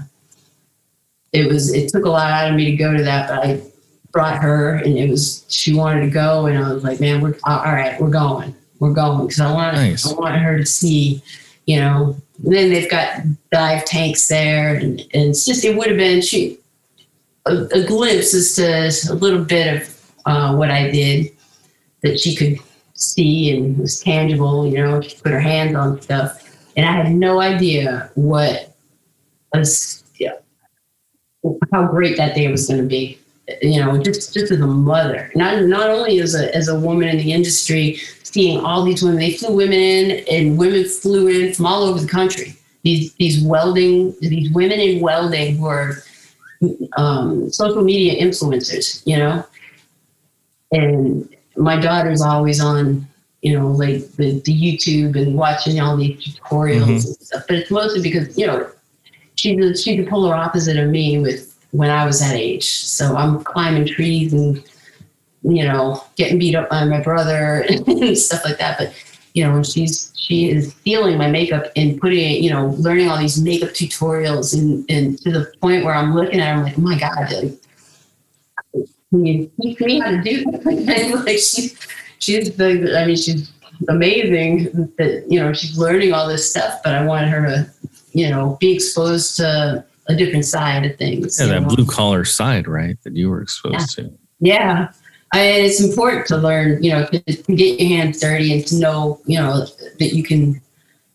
it was, it took a lot out of me to go to that, but I brought her, and it was, she wanted to go, and I was like, man, we're all right, we're going, we're going, because I want, nice. I want her to see, you know. And then they've got dive tanks there, and, and it's just, it would have been she, a, a glimpse as to a little bit of uh, what I did that she could see, and was tangible, you know, she put her hands on stuff. And I had no idea what, was, yeah, how great that day was going to be, you know, just, just as a mother, not, not only as a, as a woman in the industry, seeing all these women. They flew women in, and women flew in from all over the country. These these welding, these women in welding who are um, social media influencers, you know. And my daughter's always on, you know, like the, the YouTube and watching all these tutorials mm-hmm. and stuff. But it's mostly because, you know, she's the, she's the polar opposite of me with when I was that age. So I'm climbing trees and, you know, getting beat up by my brother and stuff like that. But, you know, she's, she is stealing my makeup and putting it, you know, learning all these makeup tutorials, and, and to the point where I'm looking at her, I'm like, oh my God, like, can you teach me how to do that? Like she's, she's the, I mean, she's amazing that, you know, she's learning all this stuff, but I wanted her to, you know, be exposed to a different side of things. Yeah, that blue collar side, right, that you were exposed yeah. to. Yeah. I, it's important to learn, you know, to, to get your hands dirty and to know, you know, that you can, you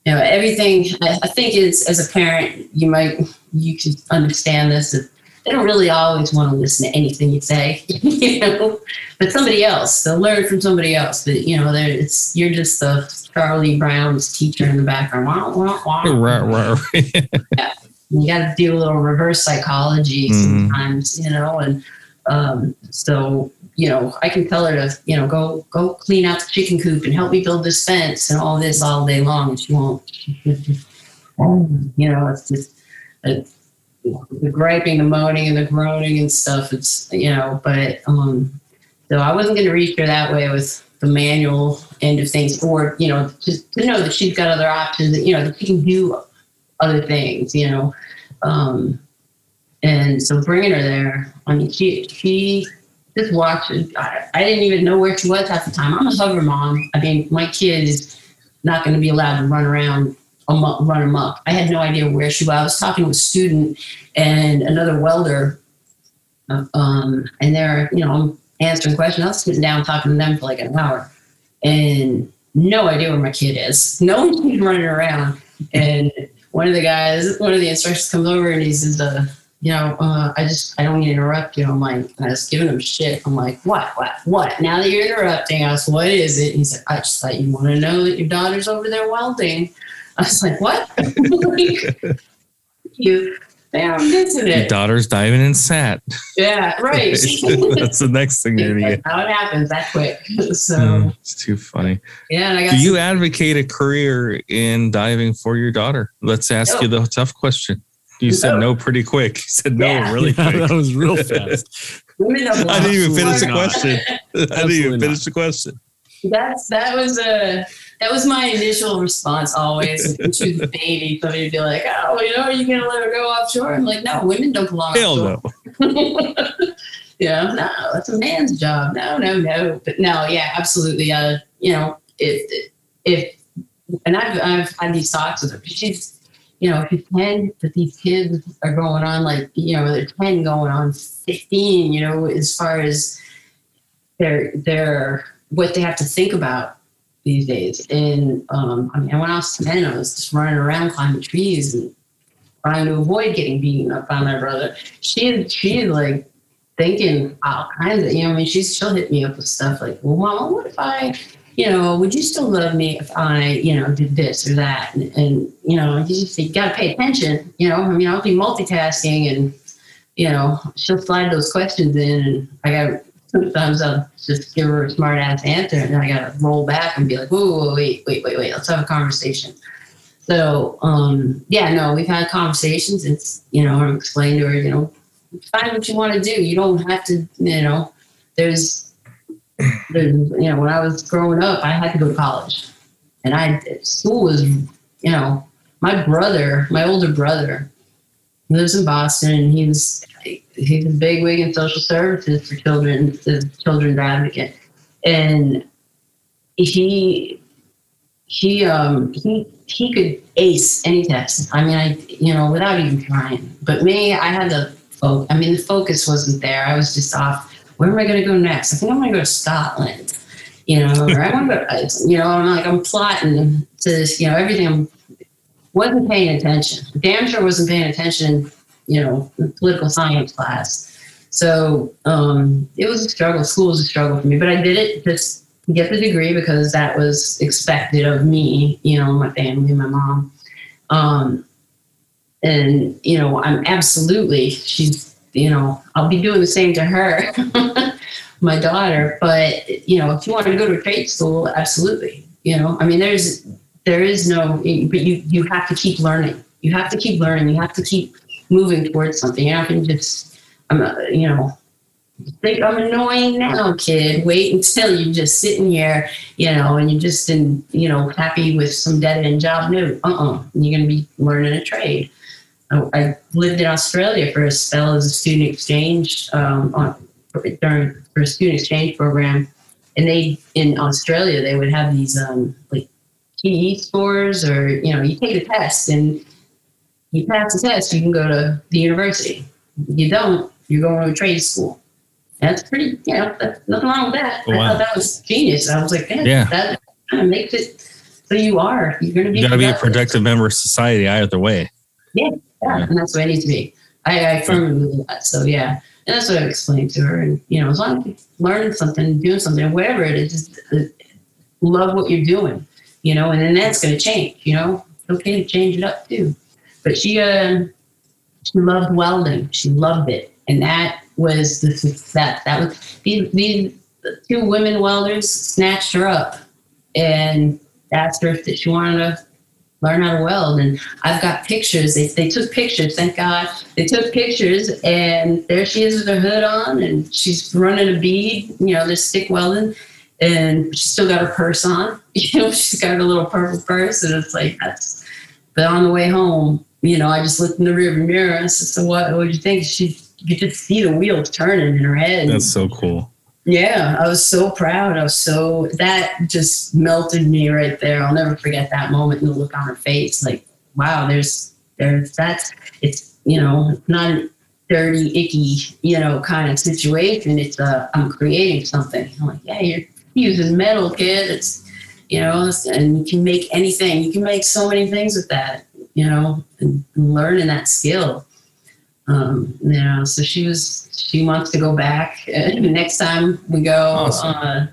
know, everything. I, I think is, as a parent, you might, you can understand this. That they don't really always want to listen to anything you say, you know, but somebody else, they'll learn from somebody else. But, you know, it's, you're just the Charlie Brown's teacher in the background. Wah, wah, wah. Right, right, right. Yeah. You got to do a little reverse psychology mm-hmm. sometimes, you know, and um, so, you know, I can tell her to, you know, go go clean out the chicken coop and help me build this fence and all this all day long, and she won't. You know, it's just it's, the griping, the moaning, and the groaning and stuff. It's, you know, but um, so I wasn't going to reach her that way with the manual end of things, or, you know, just to know that she's got other options, that, you know, that she can do other things, you know. Um, and so bringing her there, I mean, she she. Just watching. I, I didn't even know where she was at the time. I'm a hover mom. I mean, my kid is not going to be allowed to run around, um, run amok. I had no idea where she was. I was talking to a student and another welder, um, and they're, you know, I'm answering questions. I was sitting down talking to them for like an hour, and no idea where my kid is. No one's running around. And one of the guys, one of the instructors comes over and he says, uh, you know, uh, I just, I don't need to interrupt you. I'm like, and I was giving him shit. I'm like, what, what, what? Now that you're interrupting us, what is it? And he's like, I just thought you want to know that your daughter's over there welding. I was like, what? Like, you, damn, isn't it? Your daughter's diving in sat. Yeah, right. That's the next thing you're going to get. How it happens that quick. So mm, it's too funny. Yeah. And I got Do some- you advocate a career in diving for your daughter? Let's ask no. you the tough question. You no. said no pretty quick. You said no yeah. really quick. That was real fast. I didn't even finish the question. I didn't even finish the question. That's that was a that was my initial response always. She was a baby, so you'd be like, oh, you know, are you gonna let her go offshore? I'm like, no, women don't belong. Hell offshore. No. Yeah, you know, no, that's a man's job. No, no, no. But no, yeah, absolutely. Uh, you know, if if and I've I've had these talks with her. She's you know, if ten, but these kids are going on like you know, they're ten going on fifteen. You know, as far as their their what they have to think about these days. And, um, I mean, when I was ten, I was just running around climbing trees and trying to avoid getting beaten up by my brother. She, she's like thinking all kinds of, you know, I mean, she's, she'll hit me up with stuff like, well, Mama, what if I, you know, would you still love me if I, you know, did this or that? And, and you know, you just, you gotta pay attention, you know, I mean, I'll be multitasking and, you know, she'll slide those questions in and I gotta, sometimes I'll just give her a smart ass answer and then I got to roll back and be like, whoa, whoa, wait, wait, wait, wait, let's have a conversation. So, um, yeah, no, we've had conversations. It's, you know, I'm explaining to her, you know, find what you want to do. You don't have to, you know, there's, there's, you know, when I was growing up, I had to go to college and I, school was, you know, my brother, my older brother lives in Boston and he was, he's a bigwig in social services for children, the children's advocate. And he, he, um, he, he could ace any test. I mean, I, you know, without even trying, but me, I had the, fo- I mean, the focus wasn't there. I was just off. Where am I going to go next? I think I'm going to go to Scotland, you know, or I want to go, to, you know, I'm like, I'm plotting to this, you know, everything. I'm, wasn't paying attention. Damn sure wasn't paying attention. You know, political science class. So um, it was a struggle. School was a struggle for me, but I did it just to get the degree because that was expected of me, you know, my family, my mom. Um, and, you know, I'm absolutely, she's, you know, I'll be doing the same to her, my daughter. But, you know, if you want to go to a trade school, absolutely. You know, I mean, there's, there is no, but you, you have to keep learning. You have to keep learning. You have to keep moving towards something. I can just, I'm, uh, you know, think I'm annoying now, kid. Wait until you're just sitting here, you know, and you're just in, you know, happy with some dead end job. No, uh-uh. You're going to be learning a trade. I, I lived in Australia for a spell as a student exchange um, on, during for a student exchange program, and they in Australia they would have these um, like T E scores, or you know, you take a test and you pass the test, you can go to the university. If you don't, you're going to a trade school. That's pretty, you know, that's nothing wrong with that. Wow. I thought that was genius. I was like, man, yeah, that kind of makes it so you are. You're going to be, you got to be a productive member of society either way. Yeah, yeah, yeah. And that's what I need to be. I, I firmly believe yeah. that. So, yeah. And that's what I've explained to her. And, you know, as long as you learn something, doing something, whatever it is, just uh, love what you're doing, you know, and then that's going to change, you know. It's okay to change it up, too. But she, uh, she loved welding. She loved it, and that was the that that was these, these two women welders snatched her up and asked her if she wanted to learn how to weld. And I've got pictures. They they took pictures. Thank God they took pictures. And there she is with her hood on, and she's running a bead. You know, they're stick welding, and she's still got her purse on. You know, she's got her little purple purse, and it's like that's. But on the way home, you know, I just looked in the rearview mirror and I said, so what would you think? She, you could just see the wheels turning in her head. That's so cool. Yeah. I was so proud. I was so, that just melted me right there. I'll never forget that moment and the look on her face. Like, wow, there's, there's, that's, it's, you know, not a dirty, icky, you know, kind of situation. It's a, I'm creating something. I'm like, yeah, you're using metal, kid. It's, you know, and you can make anything. You can make so many things with that, you know, and learning that skill. Um, you know, so she was, she wants to go back. And next time we go, awesome. uh,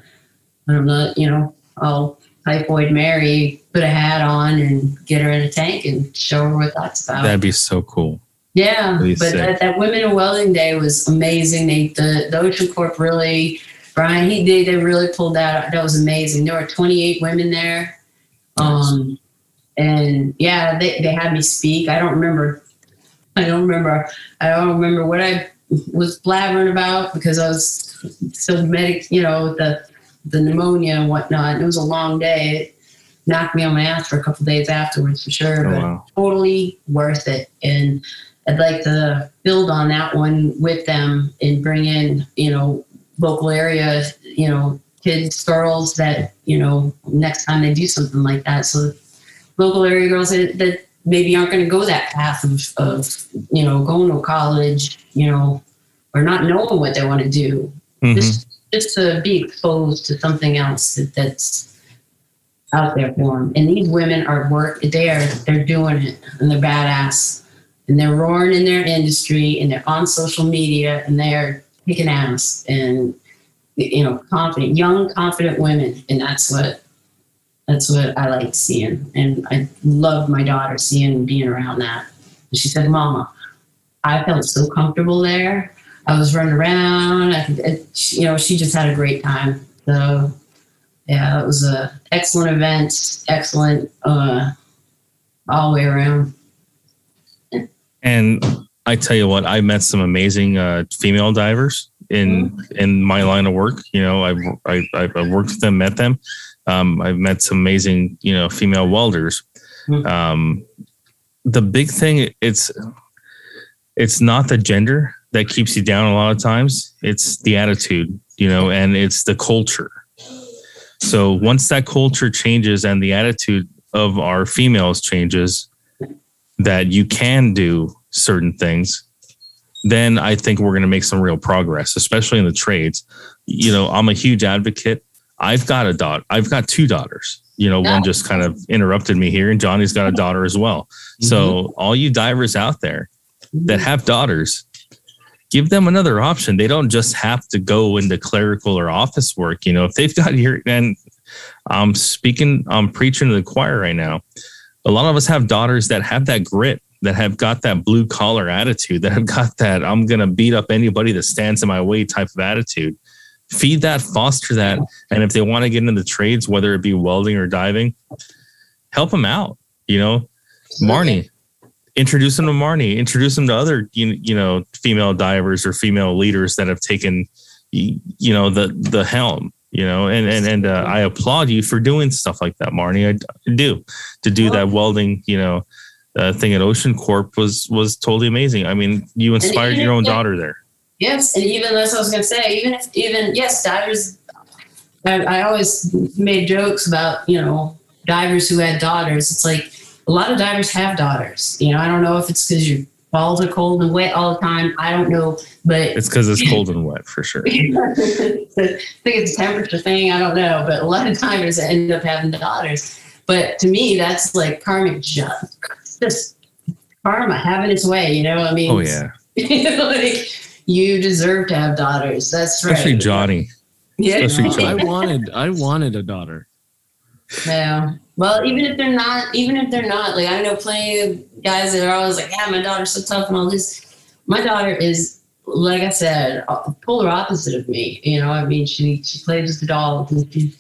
I'm not, you know, I'll Typhoid Mary, put a hat on and get her in a tank and show her what that's about. That'd be so cool. Yeah. Really but that, that Women in Welding Day was amazing. They, the, the Ocean Corp really, Brian, he did, they really pulled that out. That was amazing. There were twenty-eight women there. Nice. Um, and yeah, they, they had me speak. I don't remember. I don't remember. I don't remember what I was blabbering about because I was so medic, you know, the, the pneumonia and whatnot. And it was a long day. It knocked me on my ass for a couple of days afterwards for sure, oh, but wow. Totally worth it. And I'd like to build on that one with them and bring in, you know, local area, you know, kids, girls that, you know, next time they do something like that. So local area girls that, that maybe aren't going to go that path of, of, you know, going to college, you know, or not knowing what they want to do. Mm-hmm. Just, just to be exposed to something else that, that's out there for them. And these women are work, they're, they're doing it and they're badass and they're roaring in their industry and they're on social media and they're kicking ass and, you know, confident, young, confident women. And that's what, that's what I like seeing. And I love my daughter seeing and being around that. And she said, Mama, I felt so comfortable there. I was running around. I, I, you know, she just had a great time. So, yeah, it was a excellent event, excellent uh, all the way around. And I tell you what, I met some amazing uh, female divers in mm-hmm. in my line of work. You know, I I I worked with them, met them. Um, I've met some amazing, you know, female welders. Mm-hmm. Um, the big thing, it's it's not the gender that keeps you down a lot of times. It's the attitude, you know, and it's the culture. So once that culture changes and the attitude of our females changes, that you can do certain things, then I think we're going to make some real progress, especially in the trades. You know, I'm a huge advocate. I've got a daughter. I've got two daughters. You know, no. One just kind of interrupted me here, and Johnny's got a daughter as well. Mm-hmm. So all you divers out there that have daughters, give them another option. They don't just have to go into clerical or office work. You know, if they've got here, and I'm speaking, I'm preaching to the choir right now. A lot of us have daughters that have that grit, that have got that blue collar attitude, that have got that I'm going to beat up anybody that stands in my way type of attitude. Feed that, foster that. And if they want to get into the trades, whether it be welding or diving, help them out. You know, Marni. Introduce them to Marni, introduce them to other, you, you know, female divers or female leaders that have taken, you know, the, the helm, you know, and, and, and uh, I applaud you for doing stuff like that, Marni. I do to do that welding, you know, uh, thing at Ocean Corp was, was totally amazing. I mean, you inspired even, your own yeah, daughter there. Yes. And even as I was going to say, even if, even yes, divers, I, I always made jokes about, you know, divers who had daughters. It's like, a lot of divers have daughters. You know, I don't know if it's because your balls are cold and wet all the time. I don't know, but it's because it's cold and wet for sure. I think it's a temperature thing. I don't know, but a lot of divers end up having daughters. But to me, that's like karmic junk. Just karma having its way. You know what I mean? Oh yeah. Like, you deserve to have daughters. That's right. Especially Johnny. Yeah. Especially Johnny. I wanted. I wanted a daughter. Yeah. Well, even if they're not, even if they're not, like I know plenty of guys that are always like, yeah, my daughter's so tough and all this. My daughter is, like I said, polar opposite of me. You know, I mean, she she plays with the dolls and she,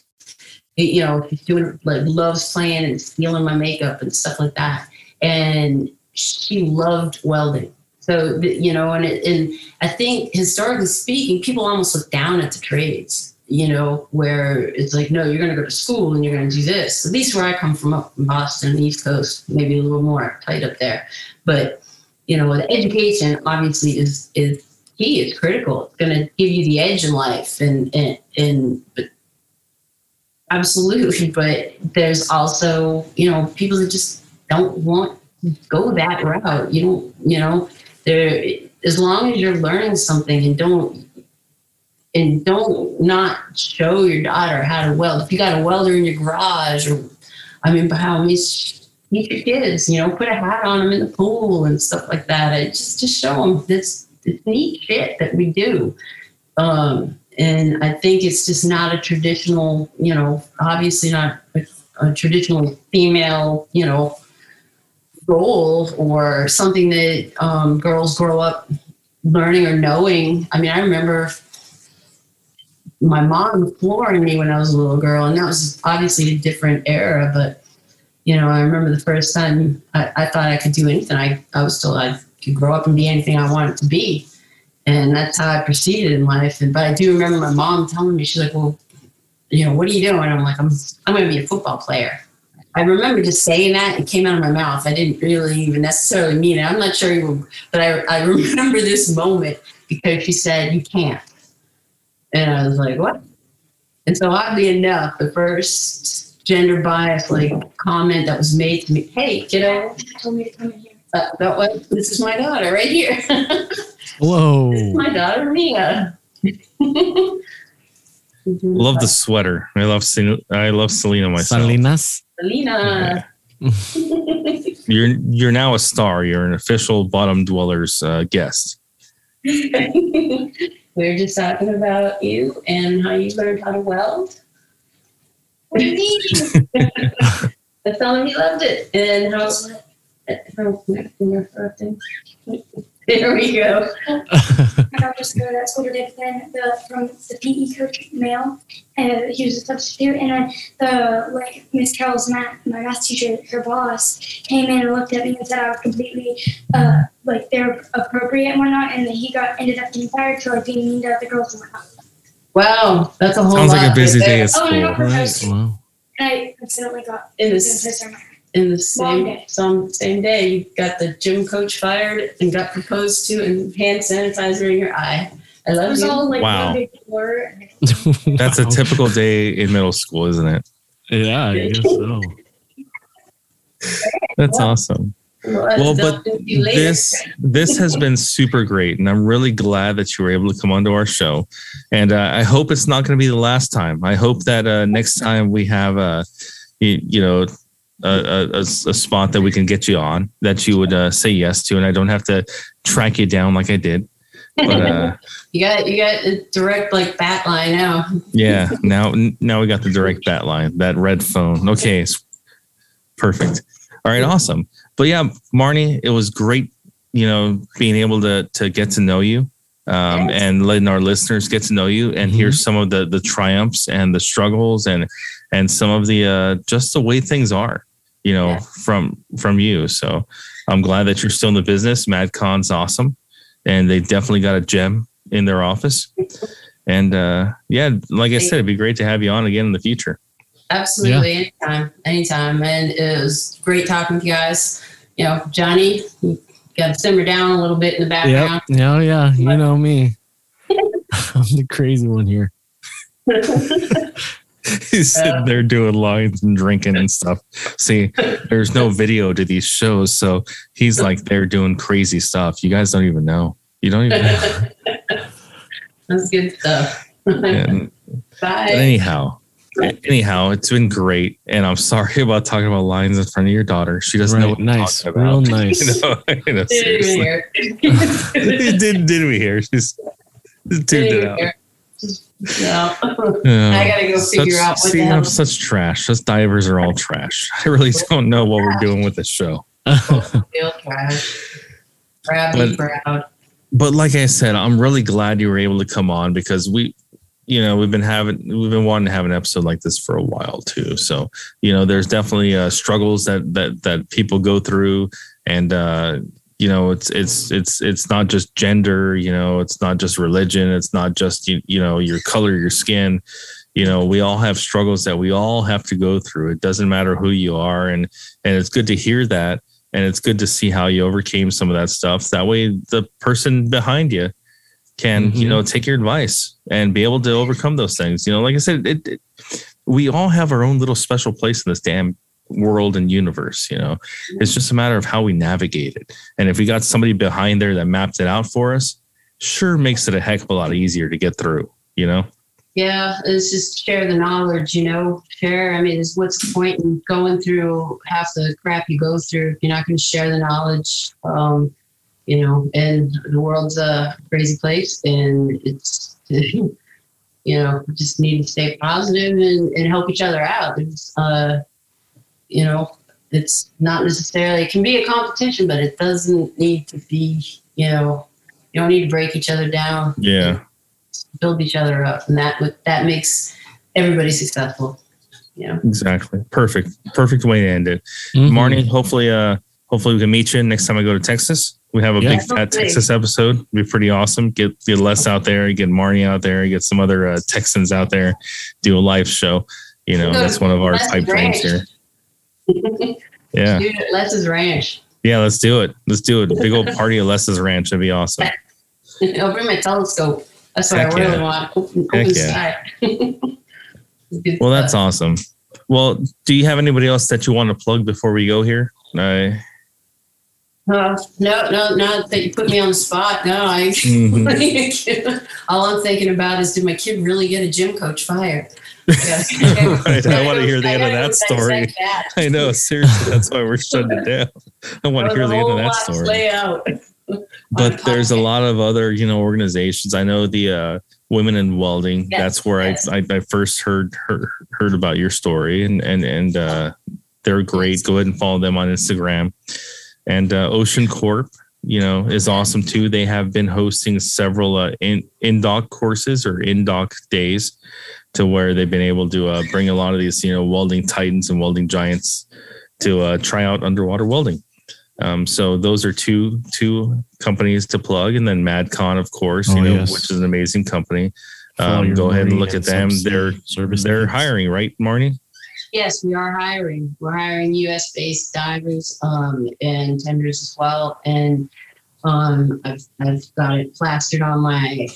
you know, she's doing like loves playing and stealing my makeup and stuff like that. And she loved welding. So you know, and it, and I think historically speaking, people almost look down at the trades. You know, where it's like, no, you're going to go to school and you're going to do this. At least where I come from, up in Boston, the East Coast, maybe a little more tight up there. But, you know, the education obviously is, is key, it's critical. It's going to give you the edge in life and, and, and but absolutely. But there's also, you know, people that just don't want to go that route. You don't, you know, there, as long as you're learning something and don't, and don't not show your daughter how to weld. If you got a welder in your garage, or I mean, by all means, meet your kids, you know, put a hat on them in the pool and stuff like that. It just to show them this, this neat shit that we do. Um, and I think it's just not a traditional, you know, obviously not a, a traditional female, you know, role or something that um, girls grow up learning or knowing. I mean, I remember my mom flooring me when I was a little girl, and that was obviously a different era, but you know, I remember the first time I, I thought I could do anything. I, I was told I could grow up and be anything I wanted to be. And that's how I proceeded in life. And, but I do remember my mom telling me, she's like, well, you know, what are you doing? I'm like, I'm, I'm going to be a football player. I remember just saying that. It came out of my mouth. I didn't really even necessarily mean it. I'm not sure, even, but I, I remember this moment because she said, you can't. And I was like, what? And so oddly enough, the first gender bias like comment that was made to me, hey, kiddo, you told me to come in here. Uh, that was, this is my daughter right here. Whoa. This is my daughter, Mia. Love the sweater. I love I love Selena myself. Salinas? Selena. Yeah. you're, you're now a star. You're an official Bottom Dwellers uh, guest. We were just talking about you and how you learned how to weld. The film, he loved it. And how, how there we go. I'll just go, that's what it is then, the, from the P E coach, male, and he was a substitute, and I, the, like, Miss Carroll's math, my math teacher, her boss, came in and looked at me and said I was completely, uh, like, they're appropriate and whatnot, and then he got, ended up getting fired for, like, being mean to other girls and whatnot. Wow, that's a whole Sounds lot. Sounds like a busy right day at school. Oh, and I got proposed right. Wow. And I accidentally got in this. In the same some same day, you got the gym coach fired and got proposed to, and hand sanitizer in your eye. I love it. Was you. All like wow, that's a typical day in middle school, isn't it? Yeah, I guess so. That's well, awesome. Well, well but this this has been super great, and I'm really glad that you were able to come onto our show. And uh, I hope it's not going to be the last time. I hope that uh, next time we have a, uh, you, you know. A, a, a spot that we can get you on that you would uh, say yes to, and I don't have to track you down like I did. But, uh, you got you got a direct like bat line now. Yeah, now now we got the direct bat line. That red phone. Okay, perfect. All right, awesome. But yeah, Marni, it was great. You know, being able to to get to know you um, and letting our listeners get to know you and mm-hmm. hear some of the the triumphs and the struggles and and some of the uh, just the way things are. You know, yeah. from from you. So I'm glad that you're still in the business. MadCon's awesome. And they definitely got a gem in their office. And uh, yeah, like I said, it'd be great to have you on again in the future. Absolutely. Yeah. Anytime. Anytime. And it was great talking to you guys. You know, Johnny, you got to simmer down a little bit in the background. Yep. Oh, yeah. You know me. I'm the crazy one here. He's sitting there doing lines and drinking and stuff. See, there's no video to these shows, so he's like there doing crazy stuff. You guys don't even know. You don't even know. That's good stuff. And, bye. Anyhow, anyhow, it's been great, and I'm sorry about talking about lines in front of your daughter. She doesn't right, know what nice, I'm talking about. Real nice. You know, you know, did we hear? did, did we hear? She's tuned did it out. Hear? No, yeah. I gotta go figure such, out what the hell. Such trash. Those divers are all trash. I really don't know what we're doing with this show. Real trash. Proud, but, proud. But like I said, I'm really glad you were able to come on because we, you know, we've been having, we've been wanting to have an episode like this for a while too. So you know, there's definitely uh, struggles that that that people go through, and uh, you know, it's it's it's it's not just gender, you know, it's not just religion, it's not just you, you know, your color, your skin. You know, we all have struggles that we all have to go through. It doesn't matter who you are, and and it's good to hear that, and it's good to see how you overcame some of that stuff. That way the person behind you can, mm-hmm. you know, take your advice and be able to overcome those things. You know, like I said, it, it, we all have our own little special place in this damn world and universe. You know, it's just a matter of how we navigate it, and if we got somebody behind there that mapped it out for us, sure makes it a heck of a lot easier to get through, you know. Yeah, it's just share the knowledge, you know, share. I mean, it's, what's the point in going through half the crap you go through if you're not going to share the knowledge, um, you know, and the world's a crazy place, and it's, you know, just need to stay positive and, and help each other out. It's, uh, you know, it's not necessarily, it can be a competition, but it doesn't need to be, you know, you don't need to break each other down. Yeah. Build each other up, and that that makes everybody successful. Yeah, exactly. Perfect, perfect way to end it. Mm-hmm. Marni, hopefully, uh, hopefully we can meet you next time I go to Texas. We have a yeah. big fat Texas episode. It'd be pretty awesome. Get get Les out there, get Marni out there, get some other uh, Texans out there, do a live show. You know, so that's one of our Les pipe dreams here. Yeah, dude, Les's ranch. Yeah, let's do it. Let's do it. Big old party at Les's ranch. That'd be awesome. I'll bring my telescope. That's what Heck I really yeah. want. Open, open yeah. Well, that's awesome. Well, do you have anybody else that you want to plug before we go here? I... Uh, no, no, not that you put me on the spot. No, I, mm-hmm. All I'm thinking about is, did my kid really get a gym coach fired? Yeah. Right. I, I want to hear the I end of that story. That. I know, seriously. That's why we're shutting it down. I want to hear the end of that story. Layout. But there's a lot of other, you know, organizations. I know the uh, Women in Welding. Yes, that's where yes. I, I I first heard heard, heard about your story, and and and uh, they're great. Go ahead and follow them on Instagram. And uh, Ocean Corp, you know, is awesome too. They have been hosting several uh, in in doc courses or in doc days, to where they've been able to uh, bring a lot of these, you know, welding titans and welding giants to uh, try out underwater welding. Um, so those are two two companies to plug, and then MadCon, of course, oh, you know, yes. which is an amazing company. Um, go ahead and look at them. They're they're hiring, right, Marni? Yes, we are hiring. We're hiring U S based divers um, and tenders as well. And um, I've I've got it plastered on my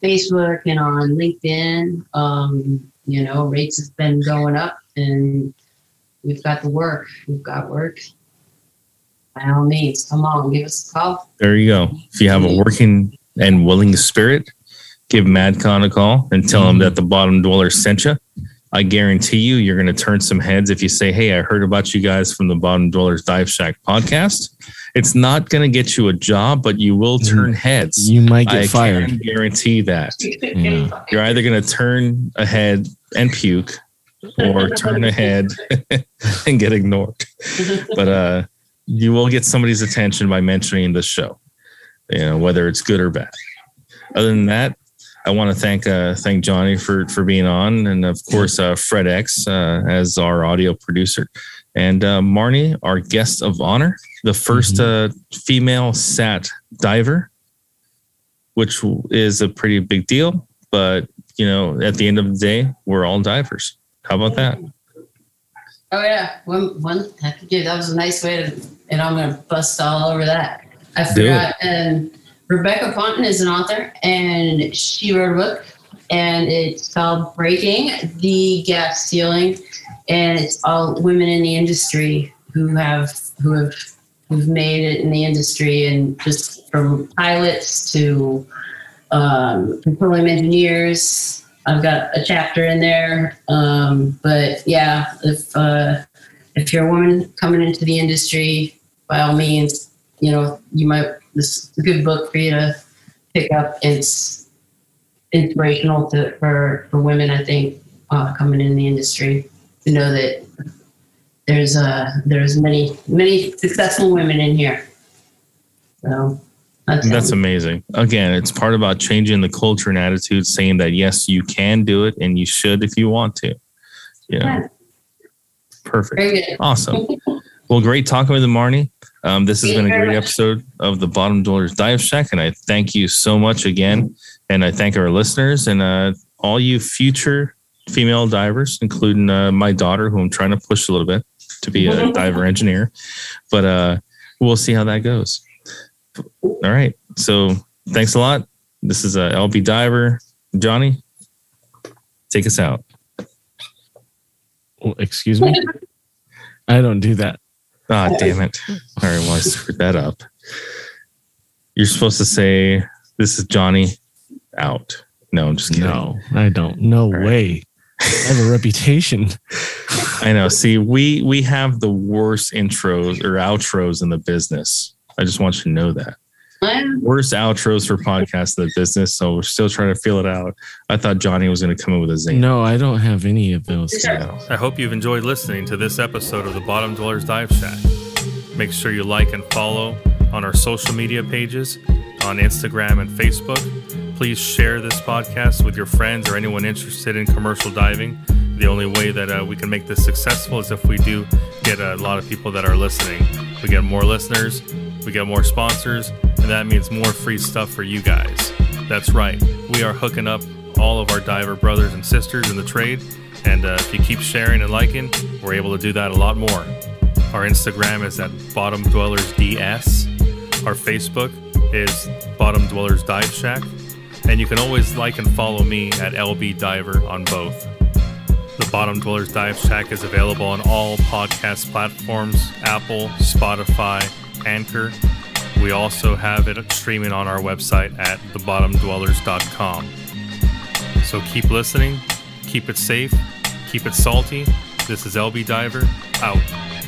Facebook and on LinkedIn. Um, you know, rates have been going up, and we've got the work. We've got work. By all means, come on, give us a call. There you go. If you have a working and willing spirit, give MadCon a call and tell them that the Bottom Dweller sent you. I guarantee you, you're going to turn some heads if you say, hey, I heard about you guys from the Bottom Dwellers Dive Shack podcast. It's not going to get you a job, but you will turn heads. You might get I fired. I can guarantee that. Yeah. You're either going to turn a head and puke, or turn a head and get ignored. But, uh, you will get somebody's attention by mentioning the show, you know, whether it's good or bad. Other than that, I want to thank uh, thank Johnny for for being on, and of course uh, Fred X uh, as our audio producer, and uh, Marni, our guest of honor, the first mm-hmm. uh, female Sat diver, which is a pretty big deal. But you know, at the end of the day, we're all divers. How about that? Oh yeah, one one. Yeah, that was a nice way to, and I'm gonna bust all over that. I forgot. And Rebecca Ponton is an author, and she wrote a book, and it's called "Breaking the Gap Ceiling," and it's all women in the industry who have who have who've made it in the industry, and just from pilots to um, petroleum engineers. I've got a chapter in there, um, but yeah, if uh, if you're a woman coming into the industry, by all means, you know, you might. This is a good book for you to pick up. It's inspirational to, for for women, I think, uh, coming in the industry, to know that there's uh there's many many successful women in here. So. That's amazing. Again, it's part about changing the culture and attitude, saying that, yes, you can do it and you should if you want to. You know. Yeah. Perfect. Awesome. Well, great talking with you, Marni. Um, this has been a great episode of the Bottom Dwellers Dive Shack, and I thank you so much again. And I thank our listeners and uh, all you future female divers, including uh, my daughter, who I'm trying to push a little bit to be a diver engineer. But uh, we'll see how that goes. All right. So thanks a lot. This is a L B Diver. Johnny, take us out. Well, excuse me? I don't do that. Ah, damn it. All right. Well, I screwed that up. You're supposed to say, this is Johnny out. No, I'm just kidding. No, I don't. No All way. Right. I have a reputation. I know. See, we we have the worst intros or outros in the business. I just want you to know that. What? Worst outros for podcasts in the business. So we're still trying to feel it out. I thought Johnny was going to come in with a zing. No, I don't have any of those. Yeah. I hope you've enjoyed listening to this episode of the Bottom Dwellers Dive Shack. Make sure you like and follow on our social media pages on Instagram and Facebook. Please share this podcast with your friends or anyone interested in commercial diving. The only way that uh, we can make this successful is if we do get a lot of people that are listening. We get more listeners, we get more sponsors, and that means more free stuff for you guys. That's right. We are hooking up all of our diver brothers and sisters in the trade. And uh, if you keep sharing and liking, we're able to do that a lot more. Our Instagram is at Bottom Dwellers D S. Our Facebook is Bottom Dwellers Dive Shack. And you can always like and follow me at L B Diver on both. The Bottom Dwellers Dive Shack is available on all podcast platforms, Apple, Spotify, Anchor. We also have it streaming on our website at the bottom dwellers dot com. So keep listening, keep it safe, keep it salty. This is L B Diver, out.